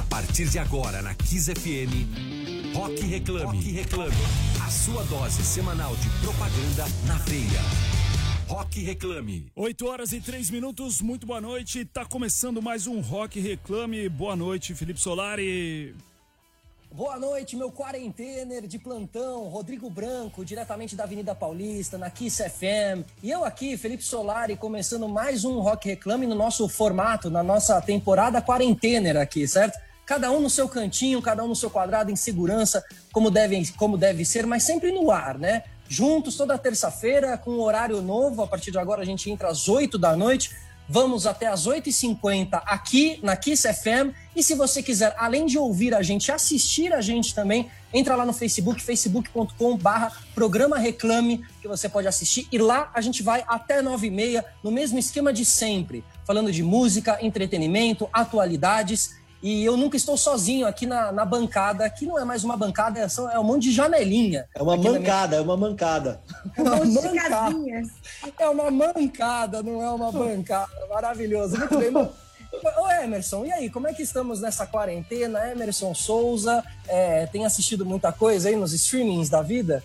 A partir de agora, na Kiss FM, Rock Reclame. Rock Reclame. A sua dose semanal de propaganda na veia. Rock Reclame. 8h03, muito boa noite. Tá começando mais um Rock Reclame. Boa noite, Felipe Solari. Boa noite, meu quarentener de plantão, Rodrigo Branco, diretamente da Avenida Paulista, na Kiss FM. E eu aqui, Felipe Solari, começando mais um Rock Reclame no nosso formato, na nossa temporada quarentener aqui, certo? Cada um no seu cantinho, cada um no seu quadrado, em segurança, como deve ser, mas sempre no ar, né? Juntos, toda terça-feira, com um horário novo. A partir de agora, a gente entra às 8 da noite. Vamos até às 8h50 aqui na Kiss FM. E se você quiser, além de ouvir a gente, assistir a gente também, entra lá no Facebook, facebook.com/programa Reclame, que você pode assistir. E lá a gente vai até 9h30, no mesmo esquema de sempre, falando de música, entretenimento, atualidades. E eu nunca estou sozinho aqui na bancada, que não é mais uma bancada, é um monte de janelinha. É uma mancada. É uma mancada, não é uma bancada. Maravilhoso. Muito bem. Ô Emerson, e aí, como é que estamos nessa quarentena? Emerson Souza, tem assistido muita coisa aí nos streamings da vida?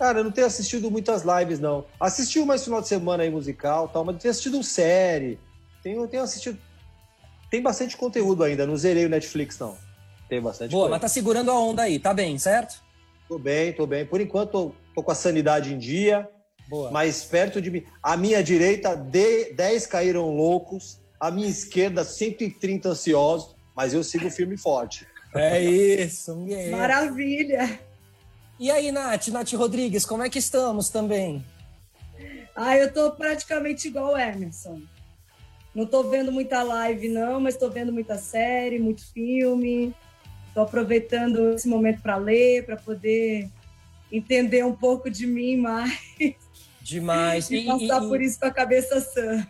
Cara, eu não tenho assistido muitas lives, não. Assisti uma esse final de semana aí musical e tal, mas tenho assistido série. Tenho assistido... Tem bastante conteúdo ainda, não zerei o Netflix, não. Tem bastante coisa. Boa, mas tá segurando a onda aí, tá bem, certo? Tô bem. Por enquanto, tô com a sanidade em dia. Boa. Mas perto de mim, à minha direita, 10 caíram loucos. À minha esquerda, 130 ansiosos. Mas eu sigo firme e forte. É isso. Maravilha. E aí, Nath Rodrigues, como é que estamos também? Eu tô praticamente igual o Emerson. Não tô vendo muita live, não, mas tô vendo muita série, muito filme. Tô aproveitando esse momento para ler, para poder entender um pouco de mim mais. Demais. E passar por isso com a cabeça sã.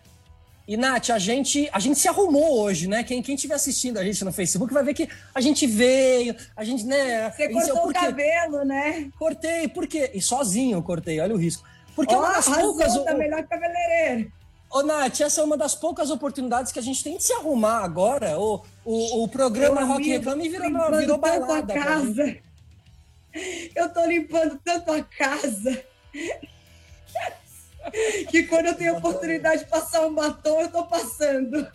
E, Nath, a gente se arrumou hoje, né? Quem estiver assistindo a gente no Facebook vai ver que a gente veio, a gente, né... Você cortou o cabelo, né? Cortei, por quê? E sozinho eu cortei, olha o risco. Porque uma das poucas... Tá melhor que cabeleireiro. Ô, Nath, essa é uma das poucas oportunidades que a gente tem de se arrumar agora. O programa Rock Reclame virou balada. Eu tô limpando tanto a casa que quando eu tenho oportunidade de passar um batom, eu tô passando.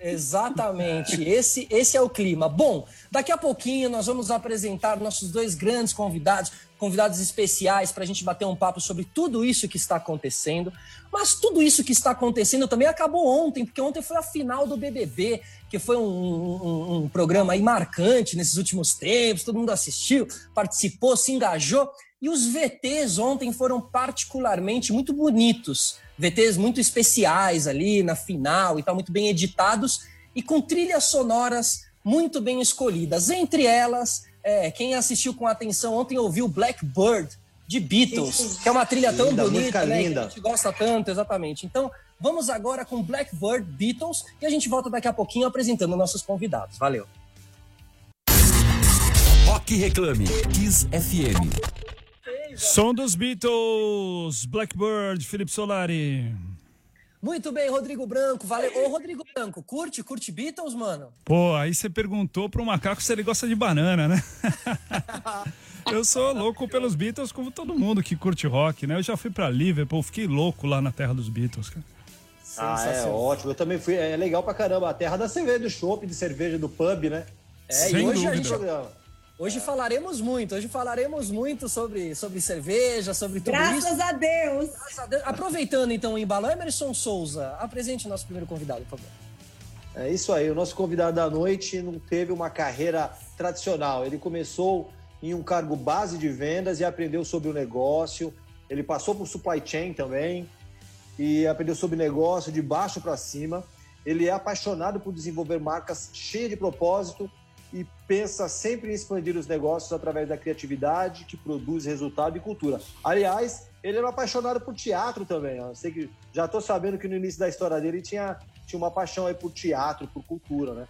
Exatamente, esse é o clima. Bom, daqui a pouquinho nós vamos apresentar nossos dois grandes convidados especiais para a gente bater um papo sobre tudo isso que está acontecendo. Mas tudo isso que está acontecendo também acabou ontem, porque ontem foi a final do BBB, que foi um programa aí marcante nesses últimos tempos, todo mundo assistiu, participou, se engajou. E os VTs ontem foram particularmente muito bonitos, VTs muito especiais ali na final e tal, muito bem editados e com trilhas sonoras muito bem escolhidas. Entre elas, quem assistiu com atenção ontem ouviu Blackbird, de Beatles, que é uma trilha tão bonita, né, que a gente gosta tanto, exatamente. Então, vamos agora com Blackbird, Beatles, e a gente volta daqui a pouquinho apresentando nossos convidados. Valeu! Rock Reclame, Kiss FM. Som dos Beatles, Blackbird, Felipe Solari. Muito bem, Rodrigo Branco, valeu. Ô, Rodrigo Branco, curte Beatles, mano? Pô, aí você perguntou pro macaco se ele gosta de banana, né? Eu sou louco pelos Beatles, como todo mundo que curte rock, né? Eu já fui pra Liverpool, fiquei louco lá na terra dos Beatles, cara. É ótimo, eu também fui, é legal pra caramba, a terra da cerveja, do chopp, de cerveja, do pub, né? Sem dúvida. E hoje a gente... Hoje falaremos muito sobre cerveja, sobre tudo isso. Graças a Deus. Aproveitando então o embalo, Emerson Souza, apresente o nosso primeiro convidado, por favor. É isso aí, o nosso convidado da noite não teve uma carreira tradicional. Ele começou em um cargo base de vendas e aprendeu sobre o negócio. Ele passou por supply chain também e aprendeu sobre negócio de baixo para cima. Ele é apaixonado por desenvolver marcas cheias de propósito e pensa sempre em expandir os negócios através da criatividade que produz resultado e cultura. Aliás, ele era um apaixonado por teatro também. Eu sei que já estou sabendo que no início da história dele tinha uma paixão aí por teatro, por cultura, né?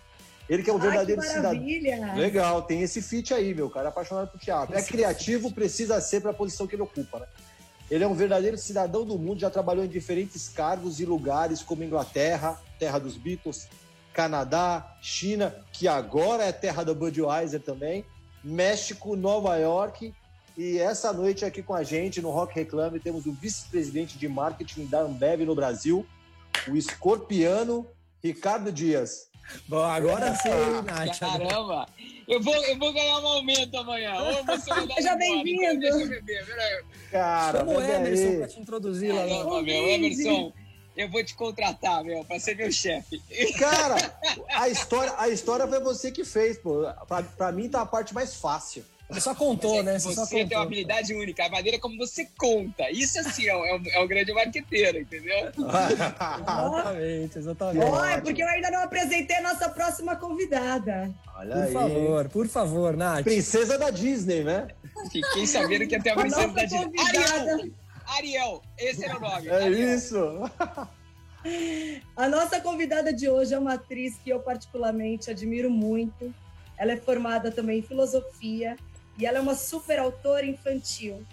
Ele que é um verdadeiro cidadão. Legal, tem esse feat aí, meu cara, apaixonado por teatro. É criativo, precisa ser para a posição que ele ocupa, né? Ele é um verdadeiro cidadão do mundo, já trabalhou em diferentes cargos e lugares, como Inglaterra, terra dos Beatles, Canadá, China, que agora é terra da Budweiser também, México, Nova York. E essa noite aqui com a gente no Rock Reclame temos o vice-presidente de marketing da Ambev no Brasil, o escorpiano Ricardo Dias. Bom, agora sim, Nath. Caramba! Eu vou ganhar um aumento amanhã. Seja bem-vindo! Deixa eu beber, peraí. Cara, chama o Emerson para te introduzir lá. Caramba, meu, Emerson, eu vou te contratar, meu, para ser meu chefe. Cara, a história foi você que fez, pô. Para mim tá a parte mais fácil. Você só contou, né? Você tem uma habilidade única, a maneira como você conta. Isso, assim, é um grande marqueteiro, entendeu? Exatamente, exatamente. É porque eu ainda não apresentei a nossa próxima convidada. Olha aí. Por favor, Nath. Princesa da Disney, né? Fiquei sabendo que até a princesa da Disney. Ariel, esse era o nome. É isso. A nossa convidada de hoje é uma atriz que eu particularmente admiro muito. Ela é formada também em filosofia. E ela é uma super autora infantil.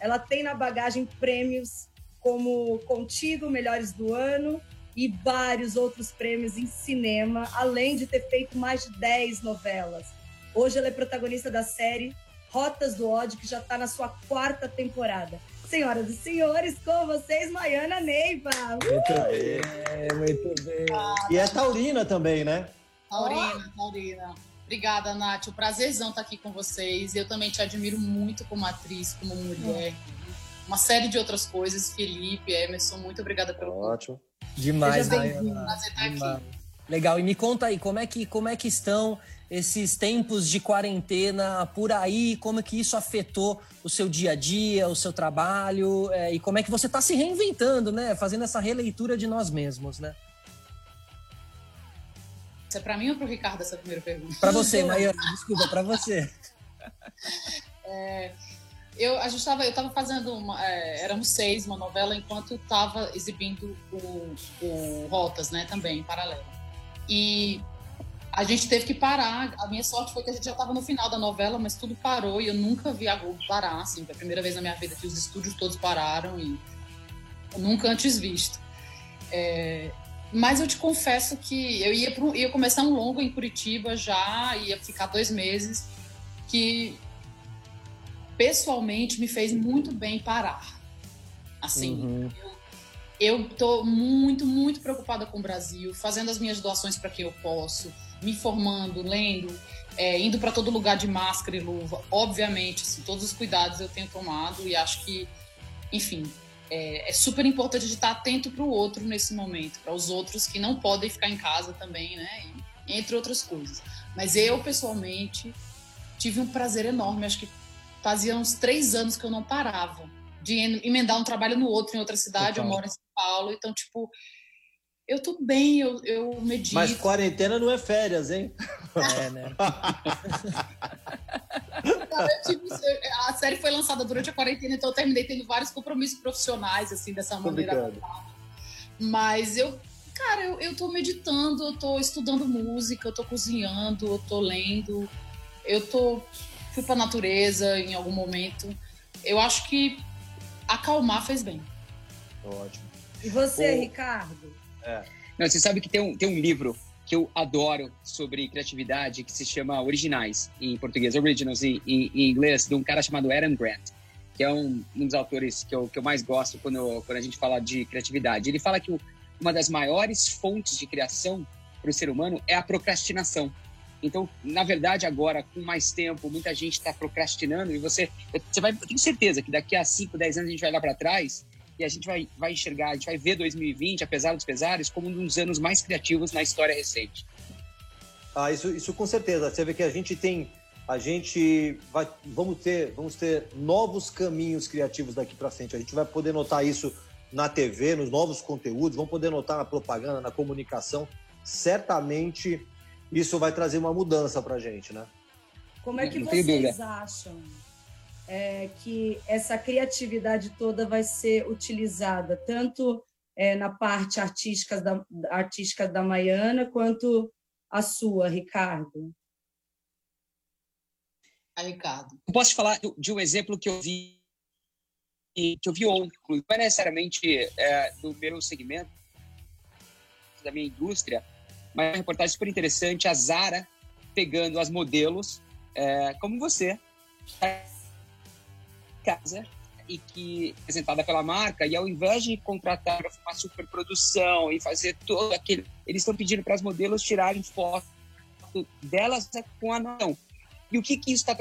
Ela tem na bagagem prêmios como Contigo, Melhores do Ano, e vários outros prêmios em cinema, além de ter feito mais de 10 novelas. Hoje ela é protagonista da série Rotas do Ódio, que já está na sua 4ª temporada. Senhoras e senhores, com vocês, Mayana Neiva! Muito bem! E é taurina também, né? Taurina. Obrigada, Nath. Um prazerzão estar aqui com vocês. Eu também te admiro muito como atriz, como mulher. Uma série de outras coisas. Felipe, Emerson, muito obrigada pelo convite. Ótimo. Demais, Mayana. Prazer estar aqui. Legal. E me conta aí, como é que estão esses tempos de quarentena por aí? Como é que isso afetou o seu dia a dia, o seu trabalho? E como é que você está se reinventando, né? Fazendo essa releitura de nós mesmos, né? Isso é para mim ou para o Ricardo essa primeira pergunta? Para você, Mayana. Desculpa, para você. Eu estava fazendo uma... éramos 6, uma novela, enquanto estava exibindo o Rotas, né, também, em paralelo. E a gente teve que parar. A minha sorte foi que a gente já estava no final da novela, mas tudo parou e eu nunca vi a Globo parar, assim. Foi a primeira vez na minha vida que os estúdios todos pararam e eu nunca antes visto. Mas eu te confesso que eu ia começar um longo em Curitiba já, ia ficar 2 meses, que pessoalmente me fez muito bem parar. Assim, eu tô muito, muito preocupada com o Brasil, fazendo as minhas doações para quem eu posso, me informando, lendo, indo para todo lugar de máscara e luva. Obviamente, assim, todos os cuidados eu tenho tomado e acho que, enfim... É super importante de estar atento para o outro nesse momento, para os outros que não podem ficar em casa também, né? Entre outras coisas. Mas eu, pessoalmente, tive um prazer enorme. Acho que fazia uns 3 anos que eu não parava de emendar um trabalho no outro, em outra cidade. Total. Eu moro em São Paulo, então, tipo, eu tô bem, eu medito. Mas quarentena não é férias, hein? É, né? A série foi lançada durante a quarentena, então eu terminei tendo vários compromissos profissionais, assim, dessa maneira. Mas eu tô meditando, eu tô estudando música, eu tô cozinhando, eu tô lendo, fui pra natureza em algum momento. Eu acho que acalmar fez bem. Ótimo. E você, Ricardo? Não, você sabe que tem um livro que eu adoro sobre criatividade, que se chama Originais, em português, Originals, em inglês, de um cara chamado Aaron Grant, que é um dos autores que eu mais gosto quando a gente fala de criatividade. Ele fala que uma das maiores fontes de criação para o ser humano é a procrastinação. Então, na verdade, agora, com mais tempo, muita gente está procrastinando e você vai... Eu tenho certeza que daqui a 5, 10 anos a gente vai olhar para trás e a gente vai enxergar, a gente vai ver 2020, apesar dos pesares, como um dos anos mais criativos na história recente. Isso com certeza. Você vê que vamos ter novos caminhos criativos daqui para frente. A gente vai poder notar isso na TV, nos novos conteúdos, vamos poder notar na propaganda, na comunicação. Certamente isso vai trazer uma mudança para a gente, né? Como é que vocês acham que essa criatividade toda vai ser utilizada, tanto na parte artística da Mayana, quanto a sua, Ricardo? Eu posso te falar de um exemplo que eu vi ontem, não é necessariamente do meu segmento, da minha indústria, Mas uma reportagem super interessante, a Zara pegando as modelos, como você, casa, e que apresentada pela marca, e ao invés de contratar uma superprodução e fazer todo aquele... Eles estão pedindo para as modelos tirarem foto delas com a mão. E o que, que isso está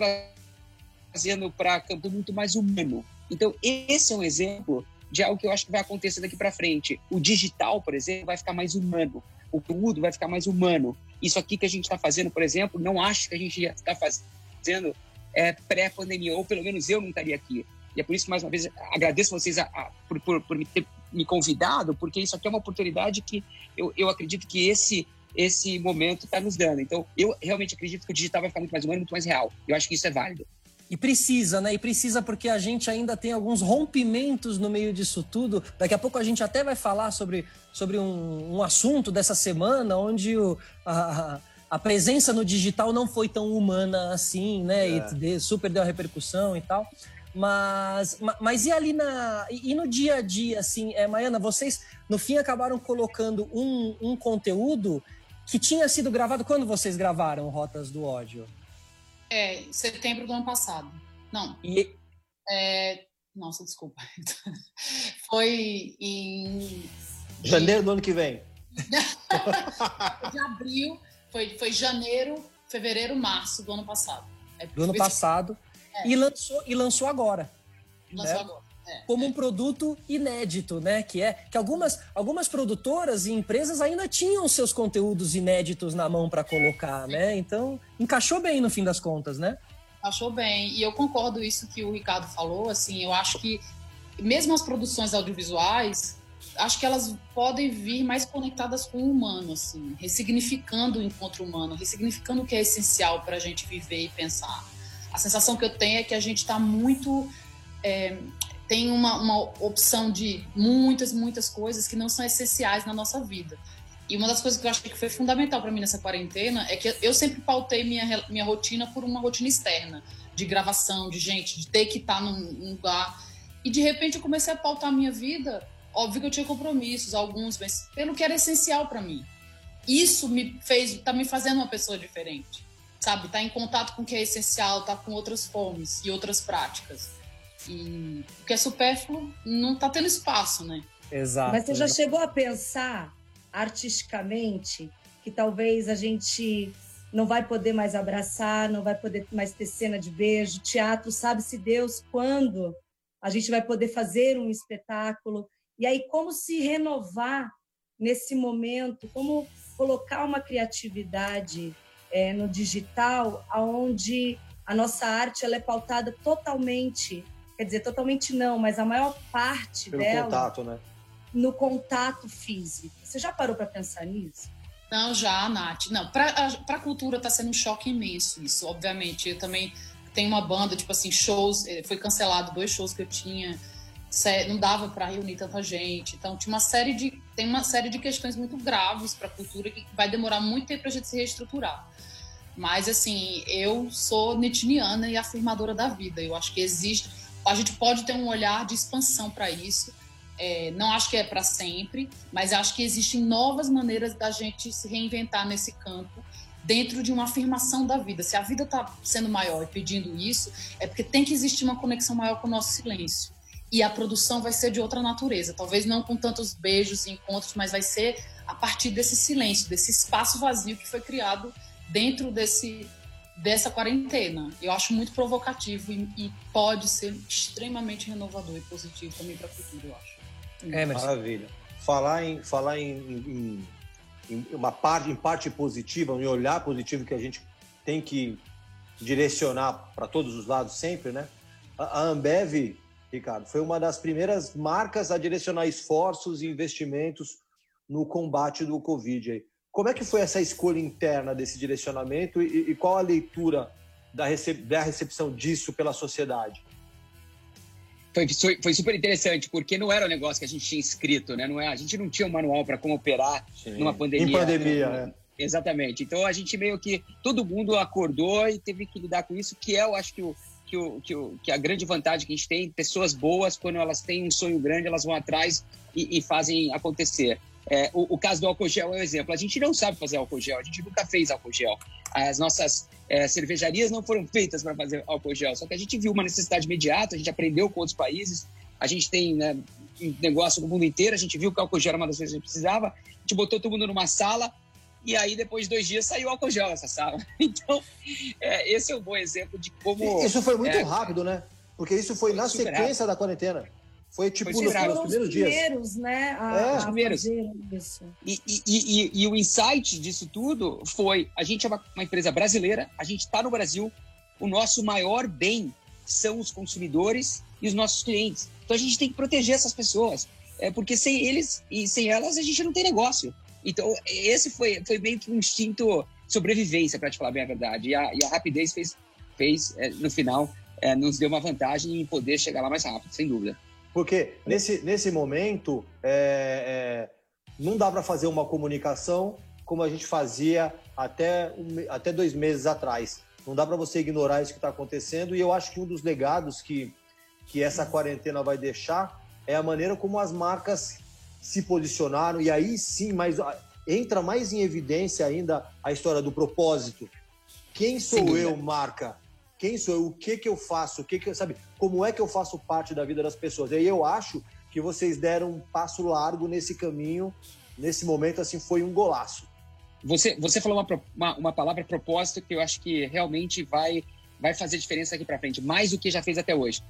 trazendo para campo muito mais humano? Então, esse é um exemplo de algo que eu acho que vai acontecer daqui para frente. O digital, por exemplo, vai ficar mais humano. O conteúdo vai ficar mais humano. Isso aqui que a gente está fazendo, por exemplo, não acho que a gente está fazendo pré-pandemia, ou pelo menos eu não estaria aqui. E é por isso que, mais uma vez, agradeço vocês por me convidado, porque isso aqui é uma oportunidade que eu acredito que esse momento está nos dando. Então, eu realmente acredito que o digital vai ficar muito mais humano, muito mais real. Eu acho que isso é válido. E precisa, né? E precisa porque a gente ainda tem alguns rompimentos no meio disso tudo. Daqui a pouco a gente até vai falar sobre um assunto dessa semana onde a presença no digital não foi tão humana assim, né? E super deu a repercussão e tal. Mas e ali no dia a dia, assim, Mayana, vocês no fim acabaram colocando um conteúdo que tinha sido gravado quando vocês gravaram Rotas do Ódio? Em setembro do ano passado. Nossa, desculpa. Foi em... Janeiro do ano que vem. De abril, foi janeiro, fevereiro, março do ano passado. Do ano passado. E lançou agora. Lançou, né? Agora. Como um produto inédito, né? Que algumas produtoras e empresas ainda tinham seus conteúdos inéditos na mão para colocar, né? Então, encaixou bem no fim das contas, né? Encaixou bem. E eu concordo isso que o Ricardo falou, assim, eu acho que mesmo as produções audiovisuais, acho que elas podem vir mais conectadas com o humano, assim, ressignificando o encontro humano, ressignificando o que é essencial para a gente viver e pensar. A sensação que eu tenho é que a gente está muito... Tem uma opção de muitas, muitas coisas que não são essenciais na nossa vida. E uma das coisas que eu acho que foi fundamental para mim nessa quarentena é que eu sempre pautei minha rotina por uma rotina externa, de gravação, de gente, de ter que estar num lugar. E de repente eu comecei a pautar a minha vida, óbvio que eu tinha compromissos, alguns, mas pelo que era essencial para mim. Isso tá me fazendo uma pessoa diferente, sabe? Tá em contato com o que é essencial, tá com outras formas e outras práticas. E o que é supérfluo não está tendo espaço, né? Exato. Mas você já chegou a pensar artisticamente que talvez a gente não vai poder mais abraçar, não vai poder mais ter cena de beijo, teatro, sabe-se Deus quando a gente vai poder fazer um espetáculo. E aí, como se renovar nesse momento, como colocar uma criatividade no digital, onde a nossa arte ela é pautada totalmente... Quer dizer, totalmente não, mas a maior parte dela... No contato, né? No contato físico. Você já parou para pensar nisso? Não, já, Nath. Não, para a cultura está sendo um choque imenso isso, obviamente. Eu também tenho uma banda, tipo assim, shows... Foi cancelado 2 shows que eu tinha. Não dava para reunir tanta gente. Então, tem uma série de questões muito graves para a cultura que vai demorar muito tempo para a gente se reestruturar. Mas, assim, eu sou netiniana e afirmadora da vida. Eu acho que existe... A gente pode ter um olhar de expansão para isso. Não acho que é para sempre, mas acho que existem novas maneiras da gente se reinventar nesse campo dentro de uma afirmação da vida. Se a vida está sendo maior e pedindo isso, é porque tem que existir uma conexão maior com o nosso silêncio. E a produção vai ser de outra natureza. Talvez não com tantos beijos e encontros, mas vai ser a partir desse silêncio, desse espaço vazio que foi criado dentro dessa quarentena. Eu acho muito provocativo e pode ser extremamente renovador e positivo também para o futuro, eu acho. Maravilha. Falar em parte positiva, em olhar positivo que a gente tem que direcionar para todos os lados sempre, né? A Ambev, Ricardo, foi uma das primeiras marcas a direcionar esforços e investimentos no combate do Covid aí. Como é que foi essa escolha interna desse direcionamento e qual a leitura da recepção disso pela sociedade? Foi super interessante, porque não era um negócio que a gente tinha escrito, né? A gente não tinha um manual para como operar numa pandemia. Em pandemia, né? Exatamente. Então, a gente meio que... Todo mundo acordou e teve que lidar com isso, que é, eu acho que a grande vantagem que a gente tem, pessoas boas, quando elas têm um sonho grande, elas vão atrás e fazem acontecer. O caso do álcool gel é um exemplo. A gente não sabe fazer álcool gel, a gente nunca fez álcool gel. As nossas cervejarias não foram feitas para fazer álcool gel, só que a gente viu uma necessidade imediata, a gente aprendeu com outros países, a gente tem, né, um negócio no mundo inteiro, a gente viu que o álcool gel era uma das coisas que a gente precisava, a gente botou todo mundo numa sala e aí depois de 2 dias saiu álcool gel nessa sala. Então, esse é um bom exemplo de como... Isso foi muito rápido, né? Porque isso foi na sequência da quarentena. Foi tipo nos primeiros dias. Os primeiros, né? Os primeiros. E o insight disso tudo foi, a gente é uma empresa brasileira, a gente está no Brasil, o nosso maior bem são os consumidores e os nossos clientes. Então a gente tem que proteger essas pessoas, porque sem eles e sem elas a gente não tem negócio. Então esse foi meio que um instinto sobrevivência, para te falar bem a verdade. E a rapidez fez no final, nos deu uma vantagem em poder chegar lá mais rápido, sem dúvida. Porque nesse momento não dá para fazer uma comunicação como a gente fazia até 2 meses atrás. Não dá para você ignorar isso que está acontecendo. E eu acho que um dos legados que essa quarentena vai deixar é a maneira como as marcas se posicionaram. E aí sim, mas entra mais em evidência ainda a história do propósito. Quem sou eu, marca? Quem sou eu? O que eu faço? Sabe? Como é que eu faço parte da vida das pessoas? E aí eu acho que vocês deram um passo largo nesse caminho, nesse momento, assim, foi um golaço. Você falou uma palavra, propósito, que eu acho que realmente vai fazer diferença daqui para frente, mais do que já fez até hoje.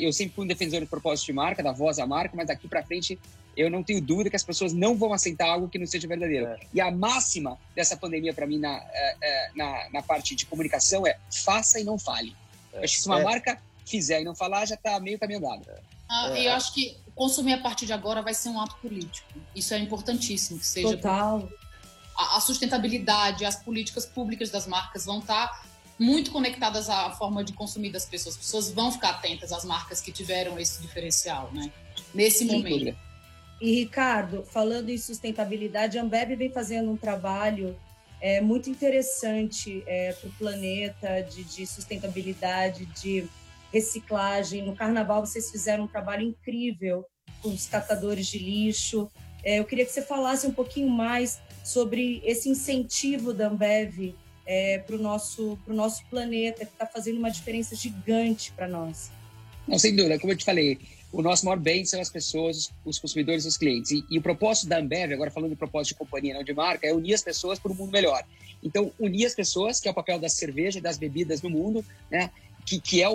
Eu sempre fui um defensor do propósito de marca, da voz à marca, mas daqui para frente eu não tenho dúvida que as pessoas não vão aceitar algo que não seja verdadeiro. E a máxima dessa pandemia para mim na parte de comunicação é faça e não fale. Eu acho que se uma marca fizer e não falar, já está meio caminho andado. Eu acho que consumir a partir de agora vai ser um ato político. Isso é importantíssimo que seja. Total. A sustentabilidade, as políticas públicas das marcas vão estar muito conectadas à forma de consumir das pessoas. As pessoas vão ficar atentas às marcas que tiveram esse diferencial, né? Nesse momento. E, Ricardo, falando em sustentabilidade, a Ambev vem fazendo um trabalho muito interessante para o planeta, de sustentabilidade, de reciclagem. No Carnaval, vocês fizeram um trabalho incrível com os catadores de lixo. Eu queria que você falasse um pouquinho mais sobre esse incentivo da Ambev para o nosso planeta, que está fazendo uma diferença gigante para nós. Não, sem dúvida, como eu te falei, o nosso maior bem são as pessoas, os consumidores, os clientes. E o propósito da Ambev, agora falando de propósito de companhia, não de marca, é unir as pessoas para um mundo melhor. Então, unir as pessoas, que é o papel da cerveja e das bebidas no mundo, né? Que é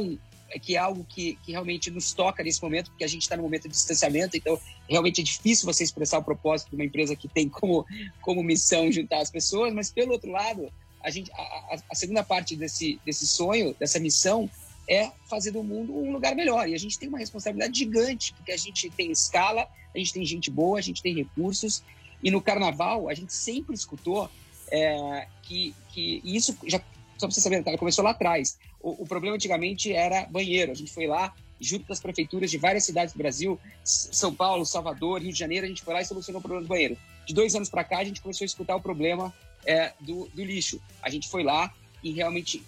algo que realmente nos toca nesse momento, porque a gente está no momento de distanciamento, então realmente é difícil você expressar o propósito de uma empresa que tem como missão juntar as pessoas, mas pelo outro lado, a segunda parte desse sonho, dessa missão, é fazer do mundo um lugar melhor. E a gente tem uma responsabilidade gigante, porque a gente tem escala, a gente tem gente boa, a gente tem recursos, e no Carnaval a gente sempre escutou que isso já... Só para você saber, ela começou lá atrás. O problema antigamente era banheiro. A gente foi lá, junto com as prefeituras de várias cidades do Brasil, São Paulo, Salvador, Rio de Janeiro, a gente foi lá e solucionou o problema do banheiro. De 2 anos para cá, a gente começou a escutar o problema do lixo. A gente foi lá e realmente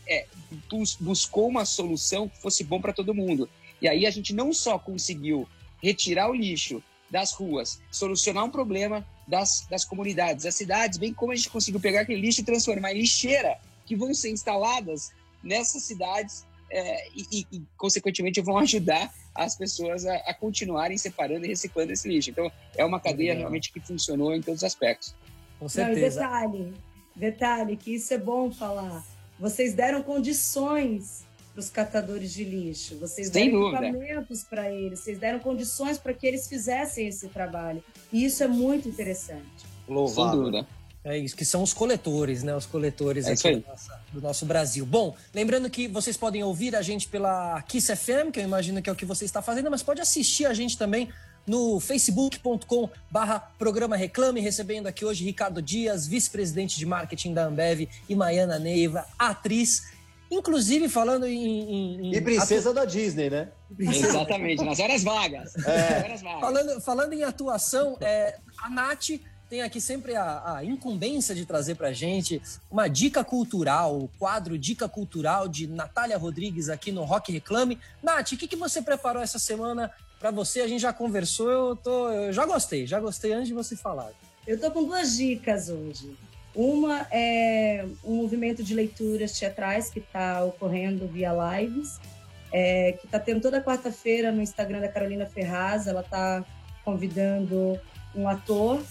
buscou uma solução que fosse bom para todo mundo. E aí a gente não só conseguiu retirar o lixo das ruas, solucionar um problema das comunidades, das cidades, bem como a gente conseguiu pegar aquele lixo e transformar em lixeira, que vão ser instaladas nessas cidades e, consequentemente, vão ajudar as pessoas a continuarem separando e reciclando esse lixo. Então, é uma cadeia realmente que funcionou em todos os aspectos. Com certeza. Não, detalhe, que isso é bom falar. Vocês deram condições para os catadores de lixo, vocês deram equipamentos para eles, vocês deram condições para que eles fizessem esse trabalho. E isso é muito interessante. Louvado. Sem dúvida. É isso, que são os coletores, né? Os coletores aqui do nosso Brasil. Bom, lembrando que vocês podem ouvir a gente pela Kiss FM, que eu imagino que é o que você está fazendo, mas pode assistir a gente também no facebook.com/programa Reclame, recebendo aqui hoje Ricardo Dias, vice-presidente de marketing da Ambev, e Mayana Neiva, atriz, inclusive falando em... E princesa da Disney, né? Exatamente, nas horas vagas. Falando em atuação, a Nath... Tem aqui sempre a incumbência de trazer pra gente uma dica cultural, o quadro Dica Cultural de Nath Rodrigues aqui no Rock Reclame. Nath, o que você preparou essa semana pra você? A gente já conversou, eu já gostei antes de você falar. Eu tô com duas dicas hoje. Uma é um movimento de leituras teatrais que está ocorrendo via lives, que está tendo toda quarta-feira no Instagram da Carolina Ferraz. Ela está convidando um ator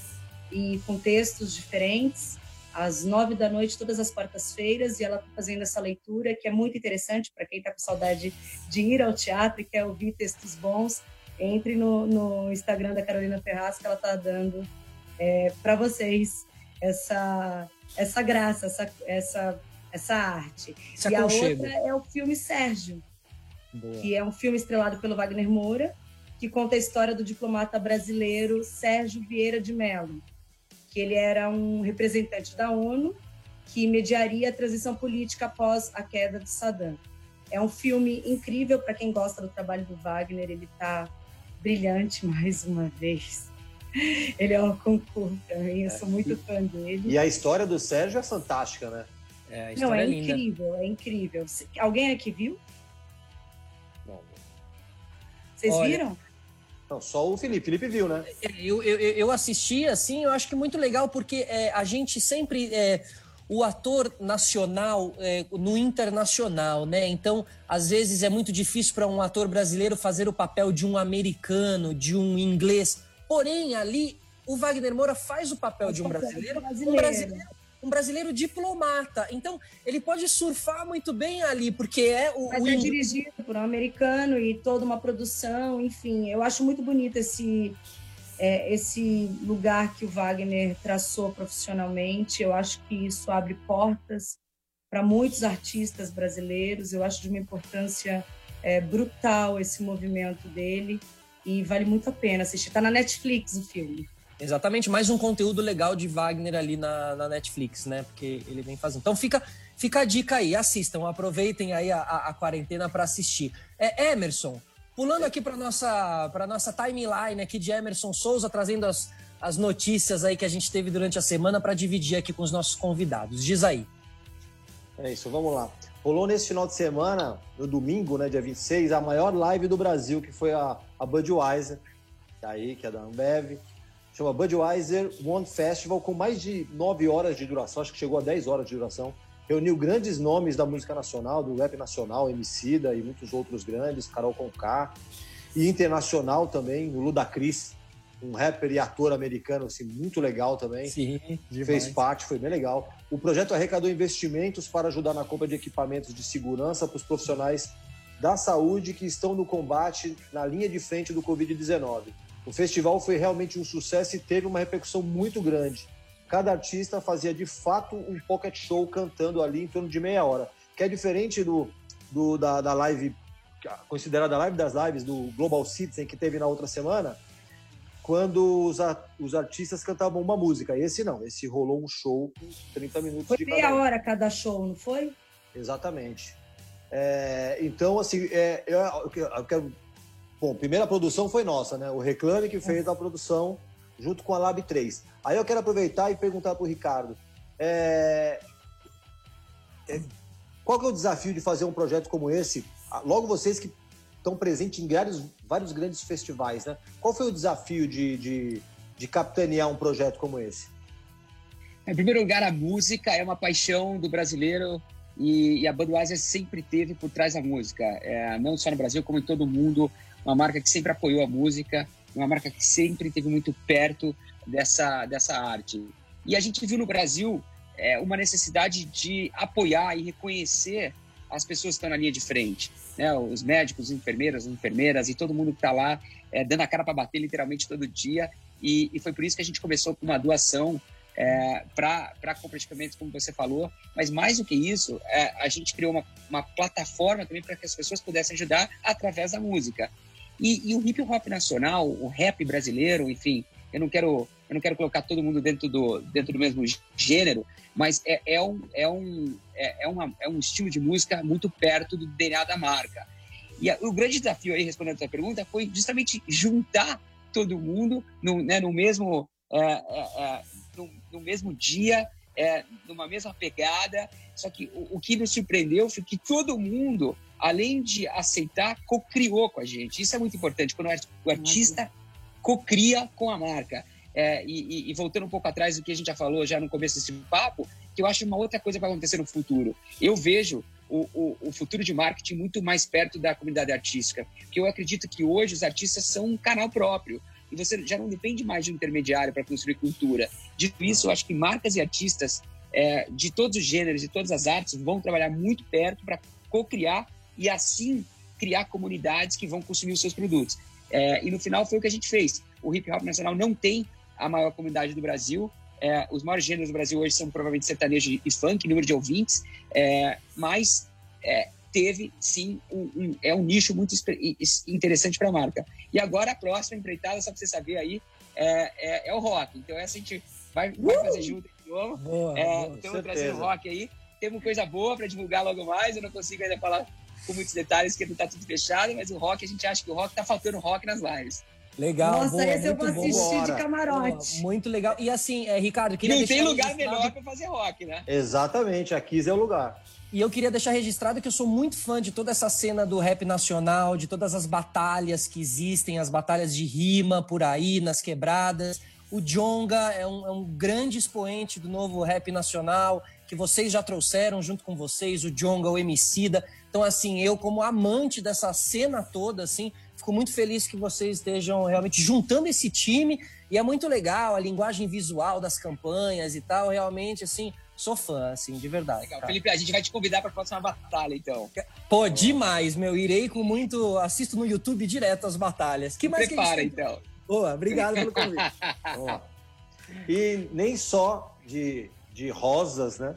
e com textos diferentes, às 21h, todas as quartas-feiras, e ela está fazendo essa leitura, que é muito interessante para quem está com saudade de ir ao teatro e quer ouvir textos bons. Entre no Instagram da Carolina Ferraz, que ela está dando para vocês essa graça, essa arte. Essa e aconchego. A outra é o filme Sérgio, boa, que é um filme estrelado pelo Wagner Moura, que conta a história do diplomata brasileiro Sérgio Vieira de Mello, que ele era um representante da ONU que mediaria a transição política após a queda de Saddam. É um filme incrível para quem gosta do trabalho do Wagner. Ele está brilhante mais uma vez. Ele é um concurso também, eu sou muito fã dele. E a história do Sérgio é fantástica, né? A história é linda. Incrível, é incrível. Alguém aqui viu? Vocês viram? Não, só o Felipe viu, né? Eu assisti, assim, eu acho que muito legal, porque a gente sempre... o ator nacional no internacional, né? Então, às vezes é muito difícil para um ator brasileiro fazer o papel de um americano, de um inglês. Porém, ali, o Wagner Moura faz o papel de um brasileiro, um brasileiro diplomata. Então, ele pode surfar muito bem ali, porque Mas é dirigido por um americano e toda uma produção, enfim. Eu acho muito bonito esse lugar que o Wagner traçou profissionalmente. Eu acho que isso abre portas para muitos artistas brasileiros. Eu acho de uma importância brutal esse movimento dele e vale muito a pena assistir. Está na Netflix o filme. Exatamente, mais um conteúdo legal de Wagner ali na Netflix, né? Porque ele vem fazendo. Então fica a dica aí, assistam, aproveitem aí a quarentena para assistir. Emerson, pulando aqui para nossa timeline aqui de Emerson Souza, trazendo as notícias aí que a gente teve durante a semana para dividir aqui com os nossos convidados. Diz aí. É isso, vamos lá. Rolou nesse final de semana, no domingo, né, dia 26, a maior live do Brasil, que foi a Budweiser, que é da Ambev. Chama Budweiser One Festival, com mais de 9 horas de duração, acho que chegou a 10 horas de duração. Reuniu grandes nomes da música nacional, do rap nacional, Emicida e muitos outros grandes, Karol Conká, e internacional também, o Ludacris, um rapper e ator americano, assim, muito legal também. Sim, demais. Fez parte, foi bem legal. O projeto arrecadou investimentos para ajudar na compra de equipamentos de segurança para os profissionais da saúde que estão no combate na linha de frente do Covid-19. O festival foi realmente um sucesso e teve uma repercussão muito grande. Cada artista fazia, de fato, um pocket show cantando ali em torno de meia hora, que é diferente da live, considerada a live das lives, do Global Citizen, que teve na outra semana, quando os artistas cantavam uma música. Esse não, esse rolou um show com 30 minutos de cada um. Foi meia hora cada show, não foi? Exatamente. Então, assim, eu quero... Bom, primeiro a produção foi nossa, né? O Reclame que fez a produção junto com a Lab3. Aí eu quero aproveitar e perguntar para o Ricardo, qual que é o desafio de fazer um projeto como esse? Logo vocês que estão presentes em vários grandes festivais, né? Qual foi o desafio de capitanear um projeto como esse? Em primeiro lugar, a música é uma paixão do brasileiro e a Budweiser sempre teve por trás da música. Não só no Brasil, como em todo o mundo. Uma marca que sempre apoiou a música, uma marca que sempre esteve muito perto dessa arte. E a gente viu no Brasil uma necessidade de apoiar e reconhecer as pessoas que estão na linha de frente, né? Os médicos, os enfermeiros, as enfermeiras e todo mundo que está lá dando a cara para bater literalmente todo dia. E foi por isso que a gente começou com uma doação para compra de equipamentos, como você falou, mas mais do que isso, a gente criou uma plataforma também para que as pessoas pudessem ajudar através da música. E o hip-hop nacional, o rap brasileiro, enfim, eu não quero colocar todo mundo dentro do mesmo gênero, mas é um estilo de música muito perto do DNA da marca. E o grande desafio aí, respondendo a sua pergunta, foi justamente juntar todo mundo no mesmo dia, numa mesma pegada. Só que o que nos surpreendeu foi que todo mundo, além de aceitar, co-criou com a gente. Isso é muito importante, quando o artista co-cria com a marca. E voltando um pouco atrás do que a gente já falou já no começo desse papo, que eu acho uma outra coisa que vai acontecer no futuro. Eu vejo o futuro de marketing muito mais perto da comunidade artística, porque eu acredito que hoje os artistas são um canal próprio, e você já não depende mais de um intermediário para construir cultura. Dito isso, eu acho que marcas e artistas de todos os gêneros, de todas as artes, vão trabalhar muito perto para co-criar e assim criar comunidades que vão consumir os seus produtos. E no final foi o que a gente fez. O hip hop nacional não tem a maior comunidade do Brasil. Os maiores gêneros do Brasil hoje são provavelmente sertanejo e funk, número de ouvintes, mas teve sim um nicho muito interessante para a marca. E agora a próxima empreitada, só para você saber aí, é o rock. Então essa a gente vai fazer junto de novo. Boa, estamos trazendo rock aí. Temos coisa boa para divulgar logo mais, eu não consigo ainda falar com muitos detalhes porque não está tudo fechado, mas o rock, a gente acha que o rock está faltando rock nas lives. Legal, nossa, boa, esse eu vou assistir boa. De camarote. Boa, muito legal. E assim, Ricardo, queria não tem lugar registrado... melhor para fazer rock, né? Exatamente, a Kiss é o lugar. E eu queria deixar registrado que eu sou muito fã de toda essa cena do rap nacional, de todas as batalhas que existem, as batalhas de rima por aí, nas quebradas. O Djonga é um grande expoente do novo rap nacional, que vocês já trouxeram junto com vocês, o Djonga, o Emicida. Então, assim, eu como amante dessa cena toda, assim... Fico muito feliz que vocês estejam realmente juntando esse time, e é muito legal a linguagem visual das campanhas e tal, realmente, assim, sou fã, assim, de verdade. Legal. Felipe, a gente vai te convidar para a próxima batalha, então. Pô, demais, meu, irei com muito, assisto no YouTube direto as batalhas. Que mais prepara, que a gente... então. Boa, obrigado pelo convite. Boa. E nem só de rosas, né,